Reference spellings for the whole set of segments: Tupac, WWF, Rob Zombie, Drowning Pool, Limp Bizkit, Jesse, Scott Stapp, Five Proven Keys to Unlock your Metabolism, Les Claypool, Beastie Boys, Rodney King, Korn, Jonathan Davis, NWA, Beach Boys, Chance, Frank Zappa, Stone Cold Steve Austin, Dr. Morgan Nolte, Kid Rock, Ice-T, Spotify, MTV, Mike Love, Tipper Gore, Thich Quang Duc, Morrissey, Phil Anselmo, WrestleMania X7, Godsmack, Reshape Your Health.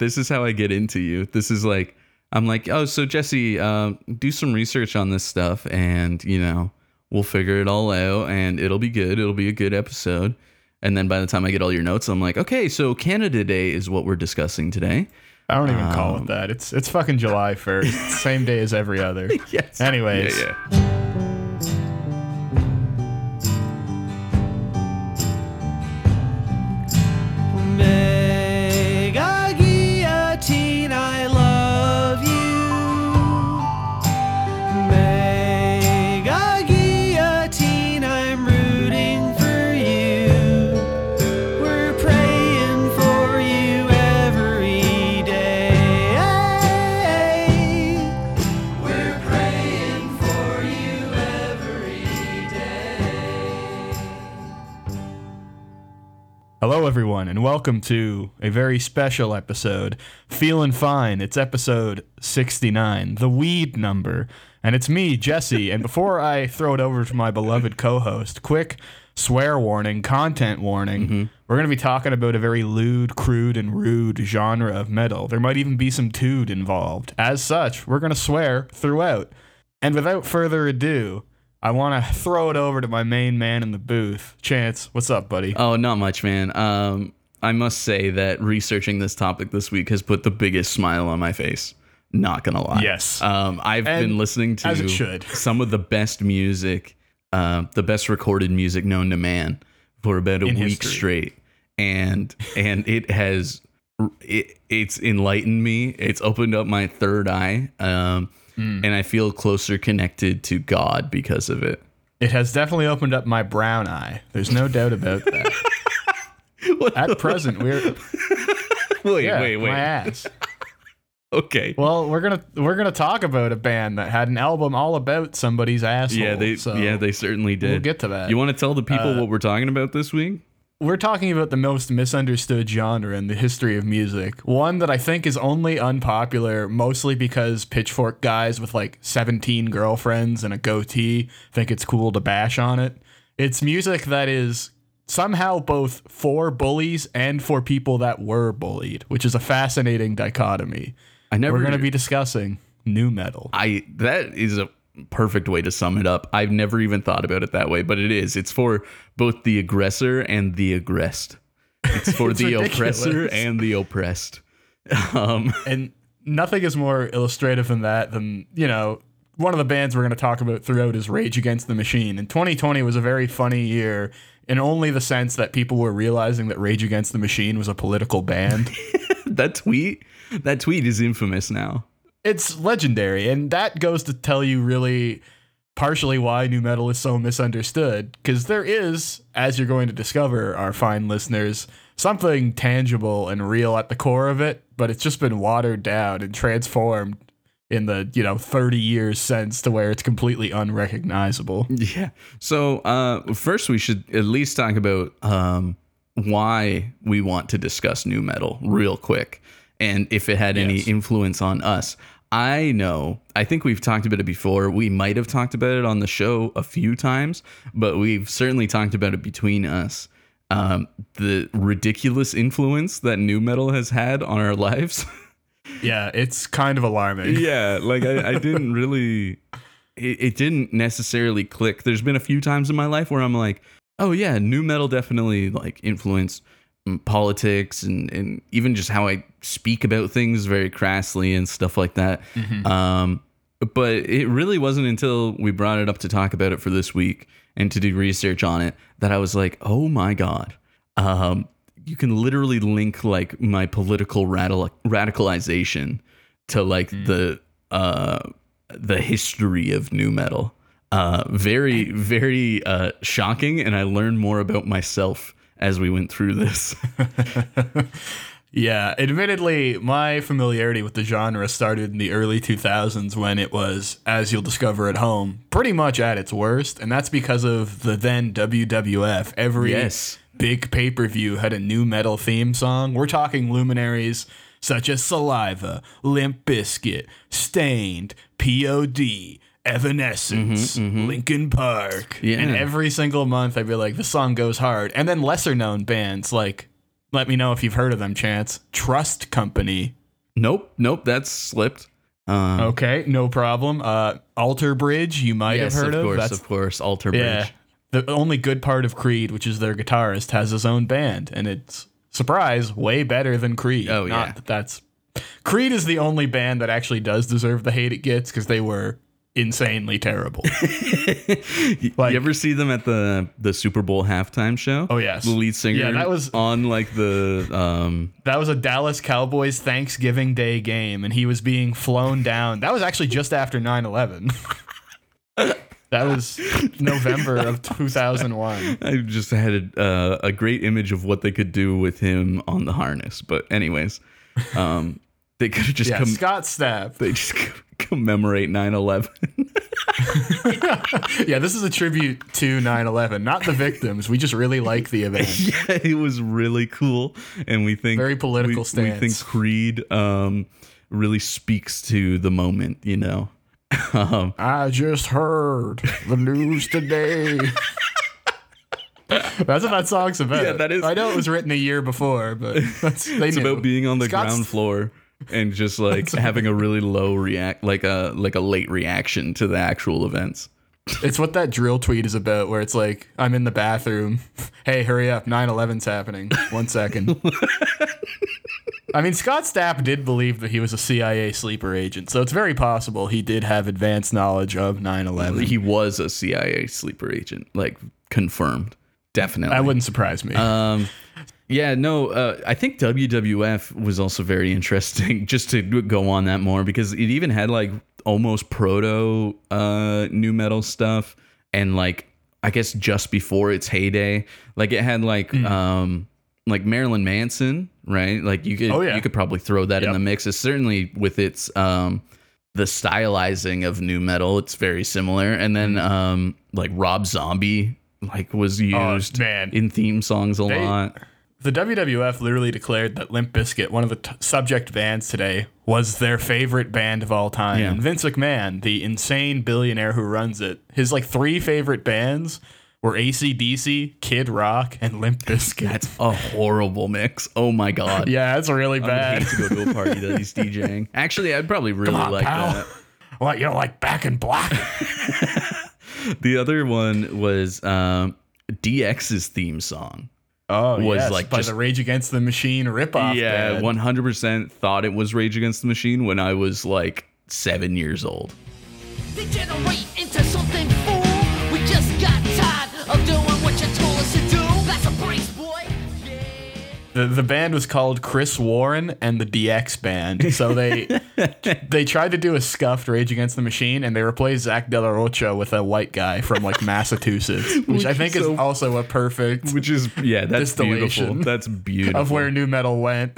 This is how I get into you. This is like, I'm like, oh, so Jesse, do some research on this stuff and, you know, we'll figure it all out and it'll be good. It'll be a good episode. And then by the time I get all your notes, I'm like, okay, so Canada Day is what we're discussing today. I don't even call it that. It's fucking July 1st. Same day as every other. Yes. Anyways. Yeah, yeah. Hello, everyone, and welcome to a very special episode, Feeling Fine. It's episode 69, the weed number, and it's me, Jesse, and before I throw it over to my beloved co-host, quick swear warning, content warning, we're going to be talking about a very lewd, crude, and rude genre of metal. There might even be some tood involved. As such, we're going to swear throughout, and without further ado, I want to throw it over to my main man in the booth. Chance, what's up, buddy? Oh, not much, man. I must say that researching this topic this week has put the biggest smile on my face. Not going to lie. Yes. I've been listening to as it should. Some of the best music, the best recorded music known to man for about a week straight. And it has, it's enlightened me. It's opened up my third eye. And I feel closer connected to God because of it. It has definitely opened up my brown eye. There's no doubt about that. At present, we're... Wait. My ass. Okay. Well, we're gonna talk about a band that had an album all about somebody's asshole. Yeah, they certainly did. We'll get to that. You want to tell the people what we're talking about this week? We're talking about the most misunderstood genre in the history of music. One that I think is only unpopular mostly because Pitchfork guys with like 17 girlfriends and a goatee think it's cool to bash on it. It's music that is somehow both for bullies and for people that were bullied, which is a fascinating dichotomy. We're going to be discussing nu metal. That is a perfect way to sum it up. I've never even thought about it that way, but it is. It's for both the aggressor and the aggressed. It's for the ridiculous. Oppressor and the oppressed. And nothing is more illustrative than that than, you know, one of the bands we're going to talk about throughout is Rage Against the Machine. And 2020 was a very funny year in only the sense that people were realizing that Rage Against the Machine was a political band. That tweet is infamous now. It's legendary, and that goes to tell you really partially why nu metal is so misunderstood, because there is, as you're going to discover, our fine listeners, something tangible and real at the core of it, but it's just been watered down and transformed in the, you know, 30 years since to where it's completely unrecognizable. Yeah. So first we should at least talk about why we want to discuss nu metal real quick. And if it had any influence on us, I think we've talked about it before. We might have talked about it on the show a few times, but we've certainly talked about it between us. The ridiculous influence that nu metal has had on our lives. Yeah, it's kind of alarming. Yeah, like I didn't really, it didn't necessarily click. There's been a few times in my life where I'm like, oh yeah, nu metal definitely like influenced politics and even just how I speak about things very crassly and stuff like that. But it really wasn't until we brought it up to talk about it for this week and to do research on it that I was like, oh my God, you can literally link like my political radicalization to like the history of nu metal. Very, very shocking. And I learned more about myself as we went through this. Yeah, admittedly, my familiarity with the genre started in the early 2000s when it was, as you'll discover at home, pretty much at its worst. And that's because of the then WWF. Every big pay-per-view had a nu metal theme song. We're talking luminaries such as Saliva, Limp Bizkit, Staind, POD, Evanescence, Linkin Park. Yeah. And every single month I'd be like, the song goes hard. And then lesser known bands like Let me know if you've heard of them, Chance. Trust Company. Nope, that's slipped. Okay, no problem. Alter Bridge, you might have heard of. Yes, of course, Alter Bridge. Yeah. The only good part of Creed, which is their guitarist, has his own band, and it's, surprise, way better than Creed. Oh, yeah. Creed is the only band that actually does deserve the hate it gets, because they were insanely terrible. You ever see them at the Super Bowl halftime show? Oh, yes. The lead singer on the... that was a Dallas Cowboys Thanksgiving Day game, and he was being flown down. That was actually just after 9/11. That was November of 2001. I just had a great image of what they could do with him on the harness. But anyways, they could have just... Scott Stapp. They just commemorate 9/11. Yeah, this is a tribute to 9/11. Not the victims. We just really like the event. Yeah, it was really cool. And we think... Very political stance. We think Creed really speaks to the moment, you know. I just heard the news today. That's what that song's about. Yeah, that is. I know it was written a year before, but it's about being on the ground floor and just having a really low react, like a late reaction to the actual events. It's what that drill tweet is about, where it's like, I'm in the bathroom. Hey, hurry up. 9/11's happening. 1 second. I mean, Scott Stapp did believe that he was a CIA sleeper agent, so it's very possible he did have advanced knowledge of 9/11. He was a CIA sleeper agent, confirmed. Definitely. That wouldn't surprise me. I think WWF was also very interesting, just to go on that more, because it even had almost proto nu metal stuff, and I guess just before its heyday, it had Marilyn Manson, right? You could probably throw that in the mix. It's certainly with its the stylizing of nu metal, it's very similar. And then Rob Zombie was used in theme songs a lot. The WWF literally declared that Limp Bizkit, one of the subject bands today, was their favorite band of all time. Yeah. And Vince McMahon, the insane billionaire who runs it, his three favorite bands were AC/DC, Kid Rock, and Limp Bizkit. That's a horrible mix. Oh my God. Yeah, that's really bad. I would hate to go to a party that he's DJing. Actually, I'd probably really like that. What, you don't like Back in Black? The other one was DX's theme song. Oh, was by the Rage Against the Machine ripoff. Yeah, band. 100% thought it was Rage Against the Machine when I was 7 years old. Degenerate into something fool. We just got tired of doing what you told us to do. That's a brace, boy. Yeah. The band was called Chris Warren and the DX Band. So they tried to do a scuffed Rage Against the Machine, and they replaced Zach De La Rocha with a white guy from Massachusetts, which I think is also a perfect. Which is that's beautiful. That's beautiful of where nu metal went.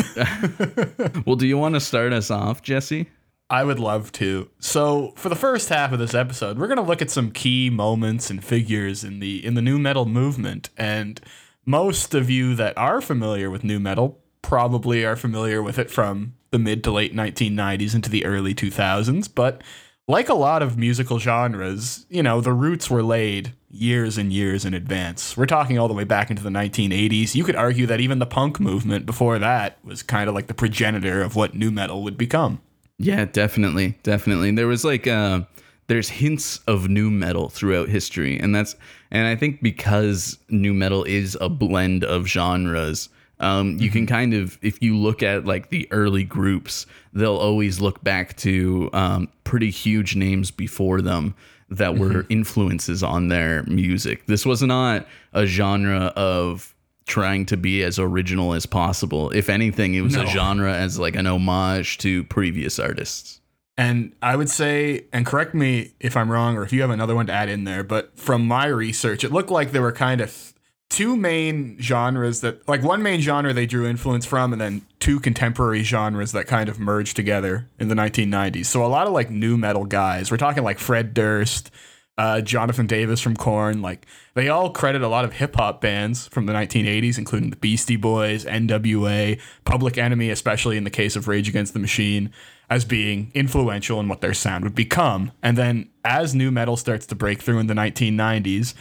Well, do you want to start us off, Jesse? I would love to. So for the first half of this episode, we're gonna look at some key moments and figures in the nu metal movement, and most of you that are familiar with nu metal probably are familiar with it from the mid to late 1990s into the early 2000s. But like a lot of musical genres, the roots were laid years and years in advance. We're talking all the way back into the 1980s. You could argue that even the punk movement before that was kind of the progenitor of what nu metal would become. Yeah, definitely. Definitely. And there was there's hints of nu metal throughout history. And I think because nu metal is a blend of genres, you can kind of, if you look at the early groups, they'll always look back to pretty huge names before them that were influences on their music. This was not a genre of trying to be as original as possible. If anything, it was a genre as an homage to previous artists. And I would say, and correct me if I'm wrong or if you have another one to add in there, but from my research, it looked like there were kind of two main genres that, one main genre they drew influence from, and then two contemporary genres that kind of merged together in the 1990s. So a lot of nu metal guys, we're talking Fred Durst, Jonathan Davis from Korn, they all credit a lot of hip hop bands from the 1980s, including the Beastie Boys, NWA, Public Enemy, especially in the case of Rage Against the Machine, as being influential in what their sound would become. And then as nu metal starts to break through in the 1990s,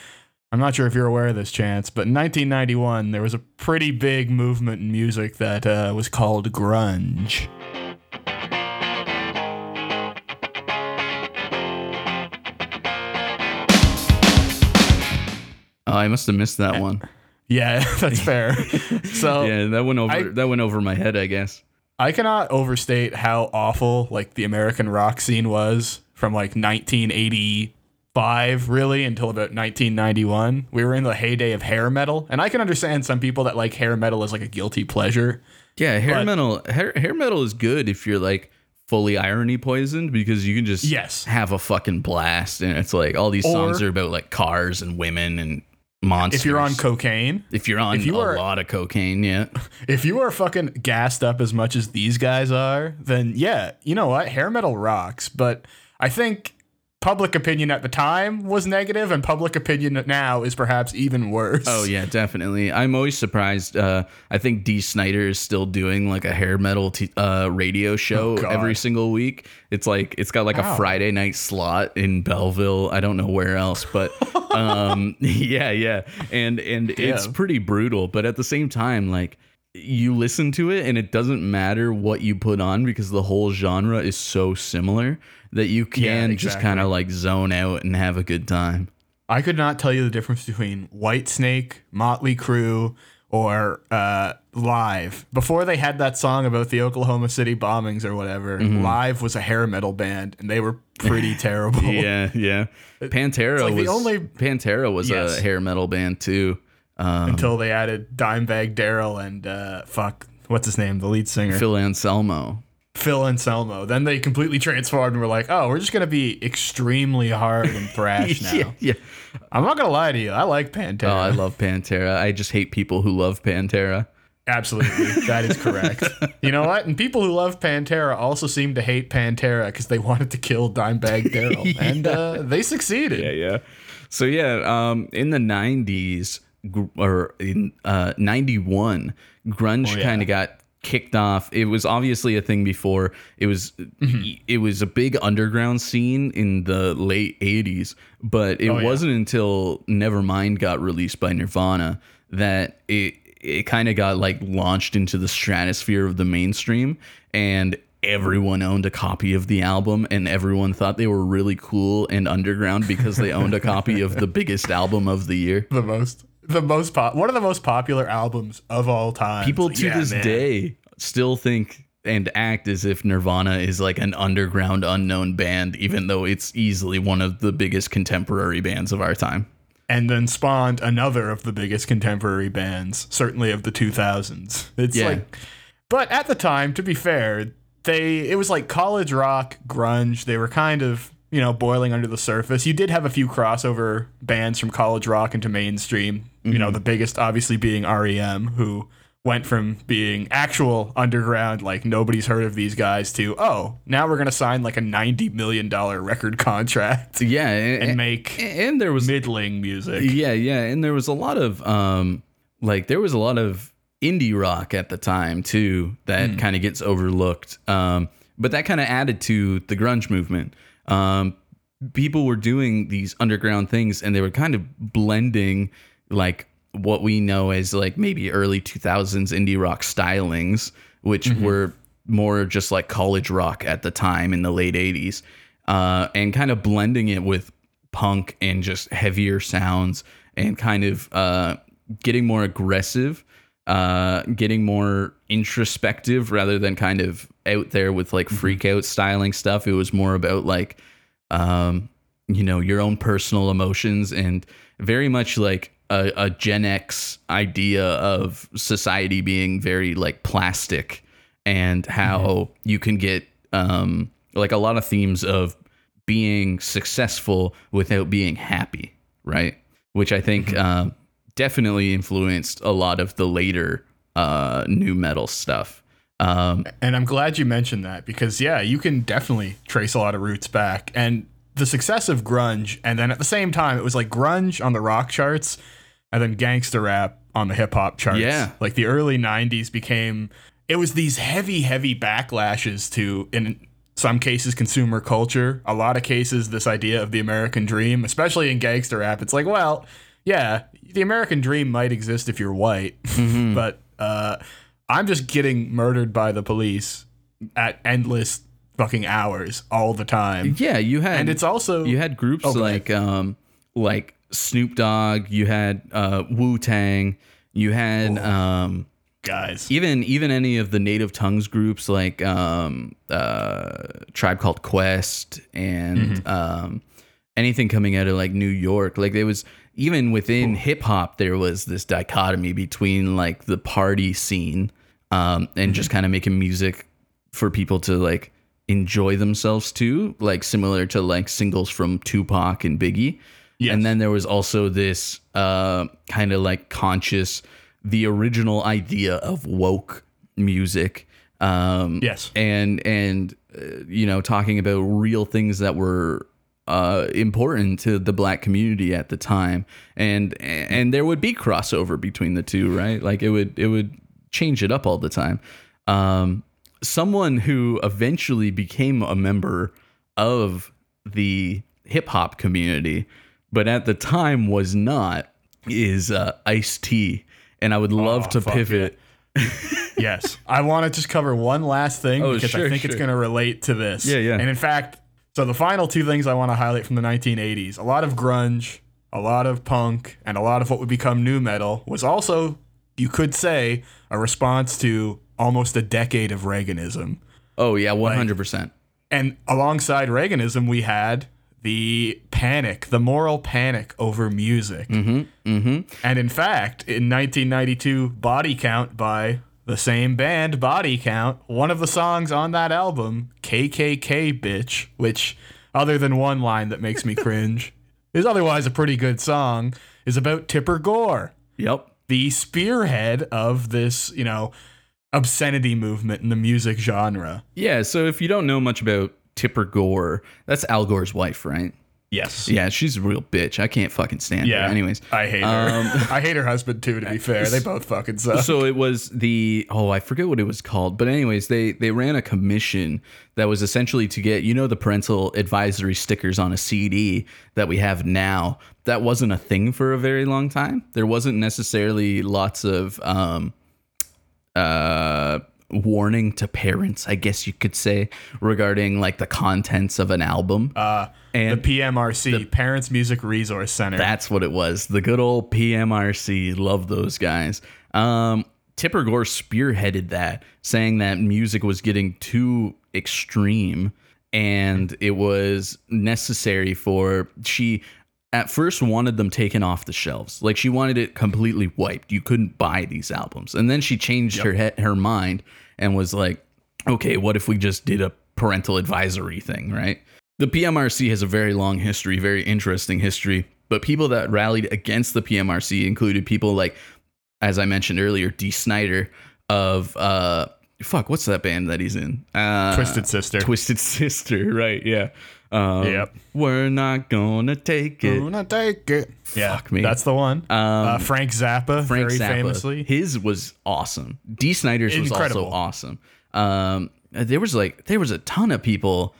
I'm not sure if you're aware of this, Chance, but in 1991, there was a pretty big movement in music that was called grunge. Oh, I must have missed that one. Yeah, that's fair. So yeah, that went over my head, I guess. I cannot overstate how awful like the American rock scene was from like 1985 really until about 1991. We were in the heyday of hair metal, and I can understand some people that like hair metal as like a guilty pleasure. Yeah, hair metal is good if you're like fully irony poisoned, because you can just have a fucking blast, and it's like all these songs are about like cars and women and monsters. If you're on cocaine, if you are a lot of cocaine, yeah. If you are fucking gassed up as much as these guys are, then yeah, you know what? Hair metal rocks. But I think public opinion at the time was negative, and public opinion now is perhaps even worse. Oh yeah, definitely. I'm always surprised. I think Dee Snider is still doing like a hair metal radio show every single week. It's like it's got like a Friday night slot in Belleville. I don't know where else, but yeah, and it's pretty brutal. But at the same time, like, you listen to it and it doesn't matter what you put on because the whole genre is so similar that you can just kind of like zone out and have a good time. I could not tell you the difference between Whitesnake, Motley Crue, or Live. Before they had that song about the Oklahoma City bombings or whatever, Live was a hair metal band and they were pretty terrible. Yeah. Pantera was a hair metal band too. Until they added Dimebag Darrell and what's his name, the lead singer, Phil Anselmo. Then they completely transformed and were like, oh, we're just gonna be extremely hard and thrash now. yeah. I'm not gonna lie to you, I like Pantera. Oh, I love Pantera. I just hate people who love Pantera. Absolutely, that is correct. You know what? And people who love Pantera also seem to hate Pantera because they wanted to kill Dimebag Darrell, and they succeeded. Yeah. So in the 90s. Or in 91, grunge kind of got kicked off. It was obviously a thing before. It was it was a big underground scene in the late 80s, but it wasn't until Nevermind got released by Nirvana that it kind of got like launched into the stratosphere of the mainstream, and everyone owned a copy of the album, and everyone thought they were really cool and underground because they owned a copy of the biggest album of the year. One of the most popular albums of all time. People to this day still think and act as if Nirvana is like an underground unknown band, even though it's easily one of the biggest contemporary bands of our time. And then spawned another of the biggest contemporary bands, certainly of the 2000s. But at the time, to be fair, it was like college rock, grunge. They were kind of, boiling under the surface. You did have a few crossover bands from college rock into mainstream, the biggest obviously being REM, who went from being actual underground, like nobody's heard of these guys, to, now we're going to sign like a $90 million record contract. Yeah. And make and there was middling music. Yeah. And there was a lot of indie rock at the time too that kind of gets overlooked. But that kind of added to the grunge movement. People were doing these underground things, and they were kind of blending like what we know as like maybe early 2000s indie rock stylings, which were more just like college rock at the time in the late 80s, and kind of blending it with punk and just heavier sounds, and kind of getting more aggressive, getting more introspective rather than kind of out there with like freak out styling stuff. It was more about like your own personal emotions, and very much like a Gen X idea of society being very like plastic, and how you can get like a lot of themes of being successful without being happy, right? Which I think definitely influenced a lot of the later new metal stuff. And I'm glad you mentioned that, because you can definitely trace a lot of roots back. And the success of grunge, and then at the same time it was like grunge on the rock charts and then gangster rap on the hip hop charts. Yeah. Like the early 90s it was these heavy backlashes to, in some cases, consumer culture, a lot of cases this idea of the American dream, especially in gangster rap. It's like, well, yeah, the American dream might exist if you're white, mm-hmm. but I'm just getting murdered by the police at endless fucking hours all the time. Yeah, you had, and it's also you had groups like Snoop Dogg, you had Wu-Tang, you had guys, even any of the native tongues groups like Tribe Called Quest and mm-hmm. Anything coming out of like New York, like there was even within hip hop there was this dichotomy between like the party scene and mm-hmm. just kind of making music for people to like enjoy themselves to, like similar to like singles from Tupac and Biggie. Yes. And then there was also this kind of like conscious, the original idea of woke music. Yes. And you know, talking about real things that were important to the black community at the time. And there would be crossover between the two, right? Like it would change it up all the time. Someone who eventually became a member of the hip hop community, but at the time was not, is Ice-T. And I would love to pivot. Yeah. Yes. I want to just cover one last thing because it's going to relate to this. Yeah, yeah. And in fact, so the final two things I want to highlight from the 1980s, a lot of grunge, a lot of punk, and a lot of what would become nu metal was also, you could say, a response to almost a decade of Reaganism. Oh, yeah, 100%. Like, and alongside Reaganism, we had the panic, the moral panic over music. Mm-hmm, mm-hmm. And in fact, in 1992, Body Count by the same band, Body Count, one of the songs on that album, KKK Bitch, which, other than one line that makes me cringe, is otherwise a pretty good song, is about Tipper Gore. Yep. The spearhead of this, you know, obscenity movement in the music genre. Yeah, so if you don't know much about Tipper Gore, that's Al Gore's wife, right? Yes. Yeah, she's a real bitch. I can't fucking stand her. Anyways, I hate her. I hate her husband too, to be fair. They both fucking suck. So it was the I forget what it was called, but anyways, they ran a commission that was essentially to get, you know, the parental advisory stickers on a CD that we have now. That wasn't a thing for a very long time. There wasn't necessarily lots of warning to parents, I guess you could say, regarding like the contents of an album. And the PMRC, Parents Music Resource Center. That's what it was. The good old PMRC. Love those guys. Tipper Gore spearheaded that, saying that music was getting too extreme and it was necessary for... She at first wanted them taken off the shelves. Like she wanted it completely wiped. You couldn't buy these albums. And then she changed her mind and was like, okay, what if we just did a parental advisory thing, right? The PMRC has a very long history, very interesting history, but people that rallied against the PMRC included people like, as I mentioned earlier, Dee Snider of, what's that band that he's in? Twisted Sister. Twisted Sister, right, yeah. Yep. We're not gonna take it. We're not take it. Yeah, fuck me. That's the one. Frank Zappa, famously. His was awesome. Dee Snider's was also awesome. There was a ton of people.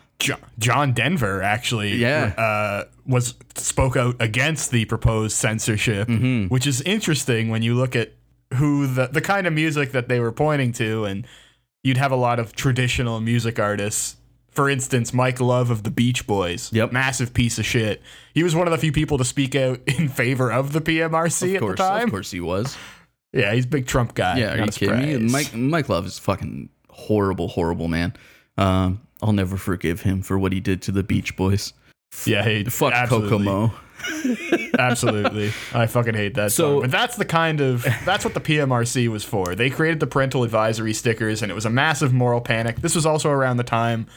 John Denver actually spoke out against the proposed censorship, mm-hmm. which is interesting when you look at who the kind of music that they were pointing to, and you'd have a lot of traditional music artists. For instance, Mike Love of the Beach Boys, massive piece of shit. He was one of the few people to speak out in favor of the PMRC at the time. Of course he was. Yeah, he's a big Trump guy. Yeah, are you kidding me? Mike Love is fucking horrible, horrible man. I'll never forgive him for what he did to the Beach Boys. Yeah, fuck absolutely. Kokomo. Absolutely. I fucking hate that song. But that's what the PMRC was for. They created the parental advisory stickers, and it was a massive moral panic. This was also around the time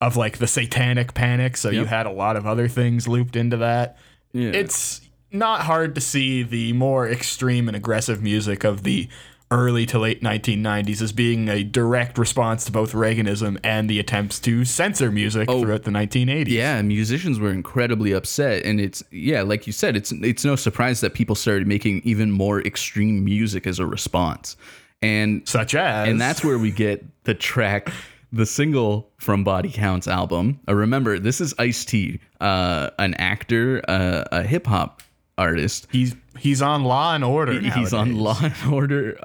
of like the satanic panic, so you had a lot of other things looped into that. Yeah. It's not hard to see the more extreme and aggressive music of the early to late 1990s as being a direct response to both Reaganism and the attempts to censor music throughout the 1980s. Yeah, musicians were incredibly upset, and it's like you said, it's no surprise that people started making even more extreme music as a response. And that's where we get the track. The single from Body Count's album. Remember, this is Ice-T, an actor, a hip hop artist. He's on Law and Order. He's on Law and Order,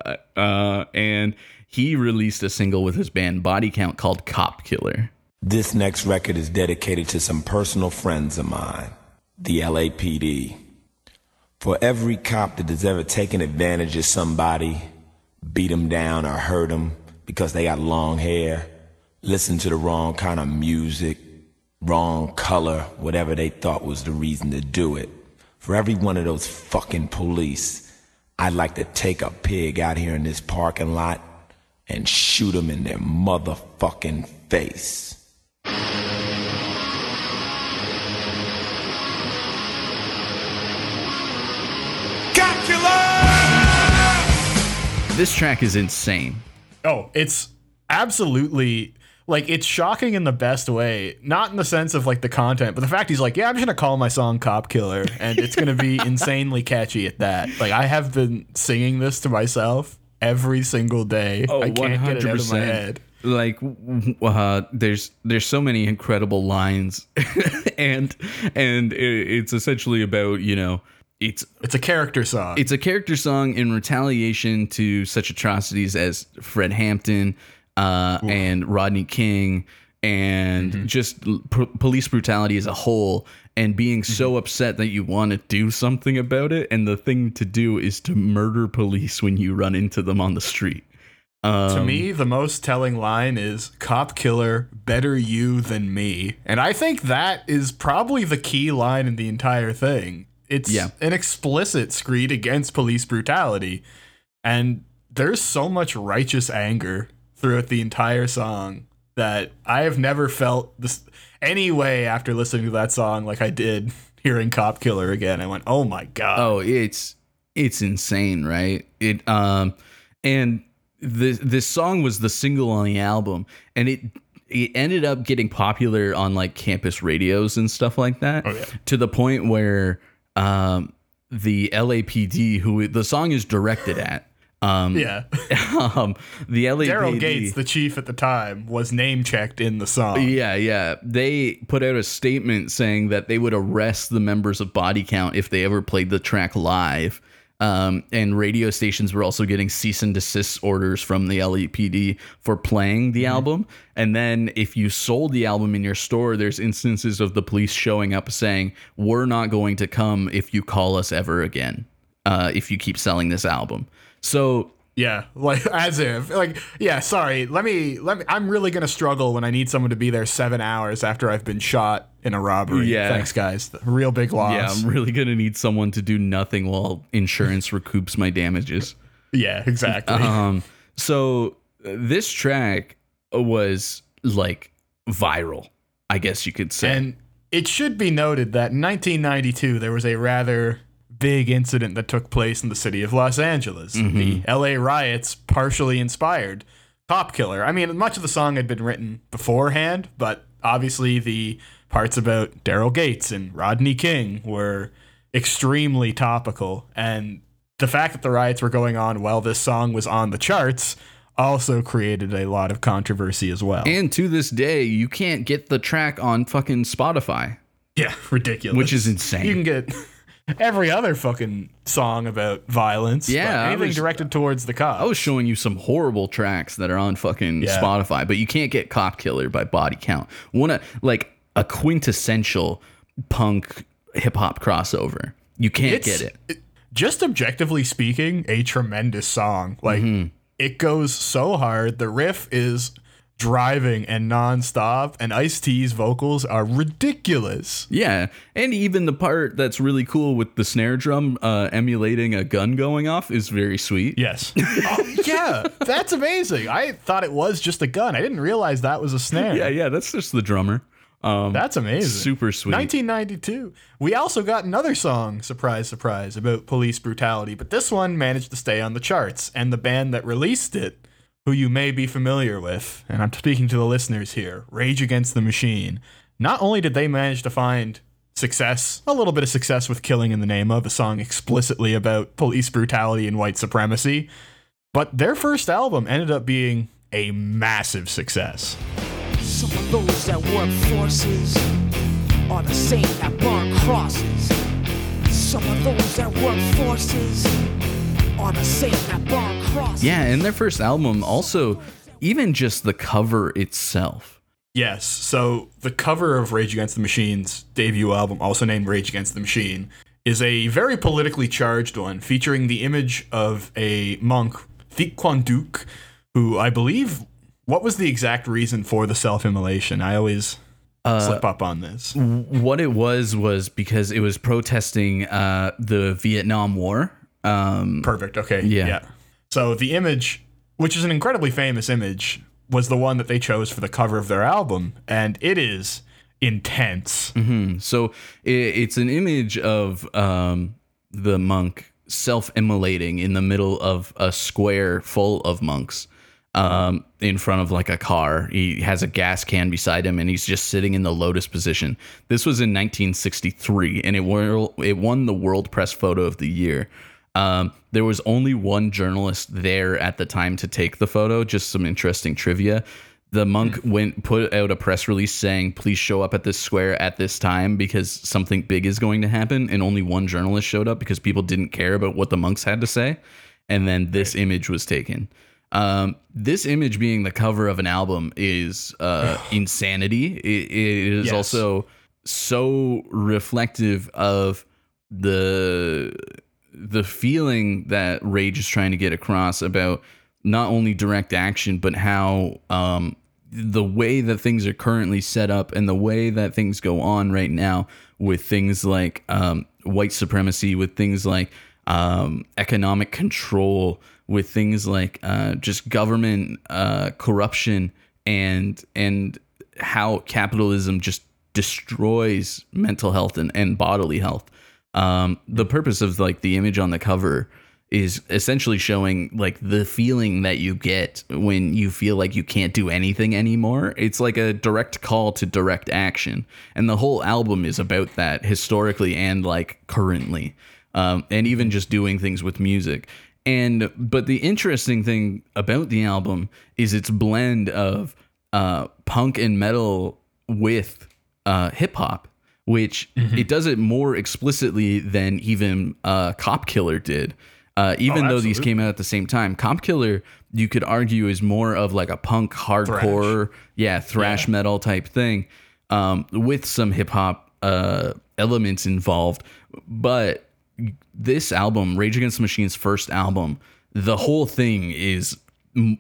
and he released a single with his band Body Count called Cop Killer. This next record is dedicated to some personal friends of mine, the LAPD. For every cop that has ever taken advantage of somebody, beat them down or hurt them because they got long hair, listened to the wrong kind of music, wrong color, whatever they thought was the reason to do it. For every one of those fucking police, I'd like to take a pig out here in this parking lot and shoot them in their motherfucking face. This track is insane. Oh, it's absolutely, like, it's shocking in the best way. Not in the sense of, like, the content, but the fact he's like, yeah, I'm just going to call my song Cop Killer, and it's going to be insanely catchy at that. Like, I have been singing this to myself every single day. Oh, I can't 100%. Get it out of my head. Like, there's so many incredible lines, and it's essentially about, you know, It's a character song. It's a character song in retaliation to such atrocities as Fred Hampton and Rodney King and just police brutality as a whole, and being so upset that you want to do something about it. And the thing to do is to murder police when you run into them on the street. To me, the most telling line is "Cop Killer, better you than me." And I think that is probably the key line in the entire thing. It's an explicit screed against police brutality, and there's so much righteous anger throughout the entire song that I have never felt this any way after listening to that song like I did hearing Cop Killer again. I went, oh my God. Oh, it's insane, right? It and this song was the single on the album, and it ended up getting popular on like campus radios and stuff like that, to the point where the LAPD, who the song is directed at, the LAPD, Daryl Gates, the chief at the time, was name checked in the song. They put out a statement saying that they would arrest the members of Body Count if they ever played the track live. And radio stations were also getting cease and desist orders from the LAPD for playing the album. And then if you sold the album in your store, there's instances of the police showing up saying, we're not going to come if you call us ever again, if you keep selling this album. So, yeah, like as if like, yeah, sorry, let me I'm really going to struggle when I need someone to be there 7 hours after I've been shot in a robbery. Yeah. Thanks, guys. Real big loss. Yeah, I'm really going to need someone to do nothing while insurance recoups my damages. Yeah, exactly. So this track was like viral, I guess you could say. And it should be noted that in 1992, there was a rather big incident that took place in the city of Los Angeles. The LA riots partially inspired Cop Killer. I mean, much of the song had been written beforehand, but obviously the parts about Daryl Gates and Rodney King were extremely topical, and the fact that the riots were going on while this song was on the charts also created a lot of controversy as well. And to this day, you can't get the track on fucking Spotify. Yeah, ridiculous. Which is insane. You can get every other fucking song about violence. Yeah. Anything directed towards the cops. I was showing you some horrible tracks that are on fucking Spotify, but you can't get Cop Killer by Body Count. A quintessential punk hip hop crossover. You can't get it. Just objectively speaking, a tremendous song. Like it goes so hard. The riff is driving and nonstop, and Ice-T's vocals are ridiculous. Yeah, and even the part that's really cool with the snare drum emulating a gun going off is very sweet. Yes. Yeah, that's amazing. I thought it was just a gun. I didn't realize that was a snare. Yeah, that's just the drummer. That's amazing. Super sweet. 1992. We also got another song, surprise, surprise, about police brutality, but this one managed to stay on the charts, and the band that released it, who you may be familiar with, and I'm speaking to the listeners here, Rage Against the Machine, not only did they manage to find success, a little bit of success with Killing in the Name of, a song explicitly about police brutality and white supremacy, but their first album ended up being a massive success. Some of those that work forces are the same that burn crosses. Some of those that work forces are the same that bomb crosses. Yeah, and their first album also, even just the cover itself. Yes, so the cover of Rage Against the Machine's debut album, also named Rage Against the Machine, is a very politically charged one, featuring the image of a monk, Thich Quang Duc, who I believe, what was the exact reason for the self-immolation? I always slip up on this. What it was because it was protesting the Vietnam War. Perfect, okay, yeah. So the image, which is an incredibly famous image, was the one that they chose for the cover of their album, and it is intense. Mm-hmm. So it's an image of the monk self-immolating in the middle of a square full of monks in front of like a car. He has a gas can beside him and he's just sitting in the lotus position. This was in 1963 and it won the World Press Photo of the Year. There was only one journalist there at the time to take the photo. Just some interesting trivia. The monk put out a press release saying, please show up at this square at this time because something big is going to happen. And only one journalist showed up because people didn't care about what the monks had to say. And then this image was taken. This image being the cover of an album is insanity. It is also so reflective of the feeling that Rage is trying to get across about not only direct action, but how the way that things are currently set up and the way that things go on right now with things like white supremacy, with things like economic control, with things like just government corruption and how capitalism just destroys mental health and bodily health. The purpose of like the image on the cover is essentially showing like the feeling that you get when you feel like you can't do anything anymore. It's like a direct call to direct action. And the whole album is about that historically and like currently, and even just doing things with music. But the interesting thing about the album is its blend of punk and metal with hip hop. Which it does it more explicitly than even Cop Killer did. Even though these came out at the same time, Cop Killer, you could argue, is more of like a punk hardcore, thrash metal type thing with some hip hop elements involved. But this album, Rage Against the Machine's first album, the whole thing is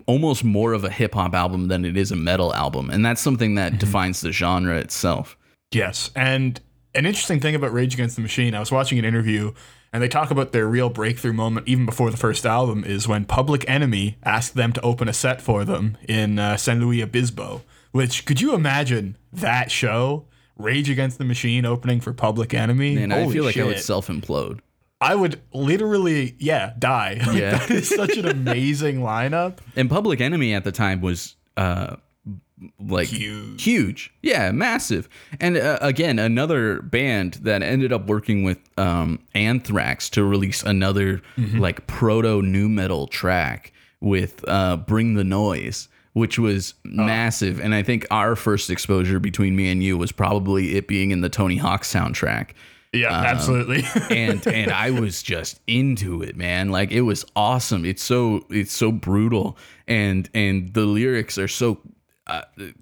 almost more of a hip hop album than it is a metal album. And that's something that defines the genre itself. Yes, and an interesting thing about Rage Against the Machine, I was watching an interview, and they talk about their real breakthrough moment, even before the first album, is when Public Enemy asked them to open a set for them in San Luis Obispo, which, could you imagine that show? Rage Against the Machine opening for Public Enemy? Man, I feel like I would self-implode. I would literally, die. Yeah. That is such an amazing lineup. And Public Enemy at the time was... like huge, massive, and again another band that ended up working with Anthrax to release another like proto nu metal track with Bring the Noise, which was massive. And I think our first exposure between me and you was probably it being in the Tony Hawk soundtrack. Absolutely. and I was just into it, man. Like, it was awesome. It's so brutal, and the lyrics are so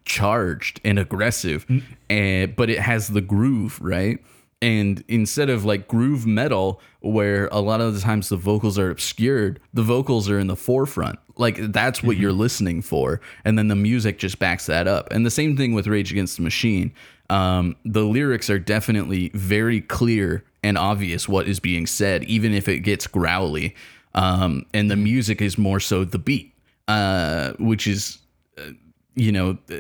charged and aggressive, but it has the groove, right? And instead of like groove metal, where a lot of the times the vocals are obscured, the vocals are in the forefront. Like, that's what you're listening for, and then the music just backs that up. And the same thing with Rage Against the Machine. The lyrics are definitely very clear and obvious what is being said, even if it gets growly. And the music is more so the beat, which is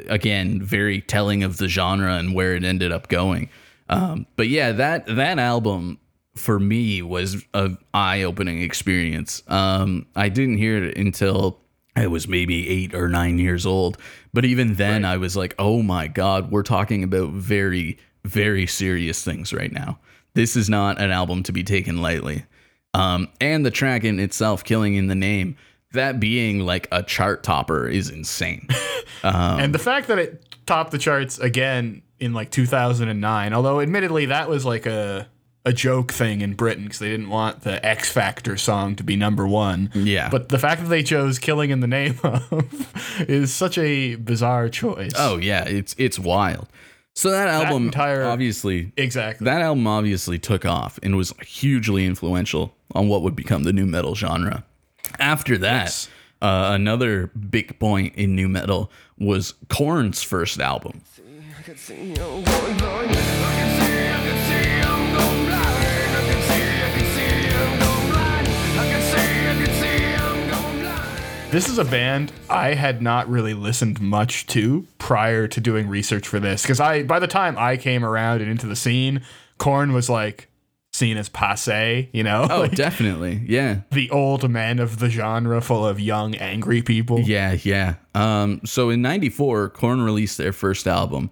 again, very telling of the genre and where it ended up going. But yeah, that album for me was an eye-opening experience. I didn't hear it until I was maybe 8 or 9 years old. But even then, I was like, oh my God, we're talking about very, very serious things right now. This is not an album to be taken lightly. And the track in itself, Killing in the Name, that being like a chart topper is insane. And the fact that it topped the charts again in like 2009, although admittedly that was like a a joke thing in Britain because they didn't want the X Factor song to be number one. Yeah. But the fact that they chose Killing in the Name of is such a bizarre choice. Oh, yeah. It's wild. So that album obviously took off and was hugely influential on what would become the nu metal genre. After that, another big point in nu metal was Korn's first album. This is a band I had not really listened much to prior to doing research for this, because by the time I came around and into the scene, Korn was like seen as passé, you know? Oh, like, definitely, yeah. The old men of the genre, full of young, angry people. Yeah, yeah. So in '94, Korn released their first album.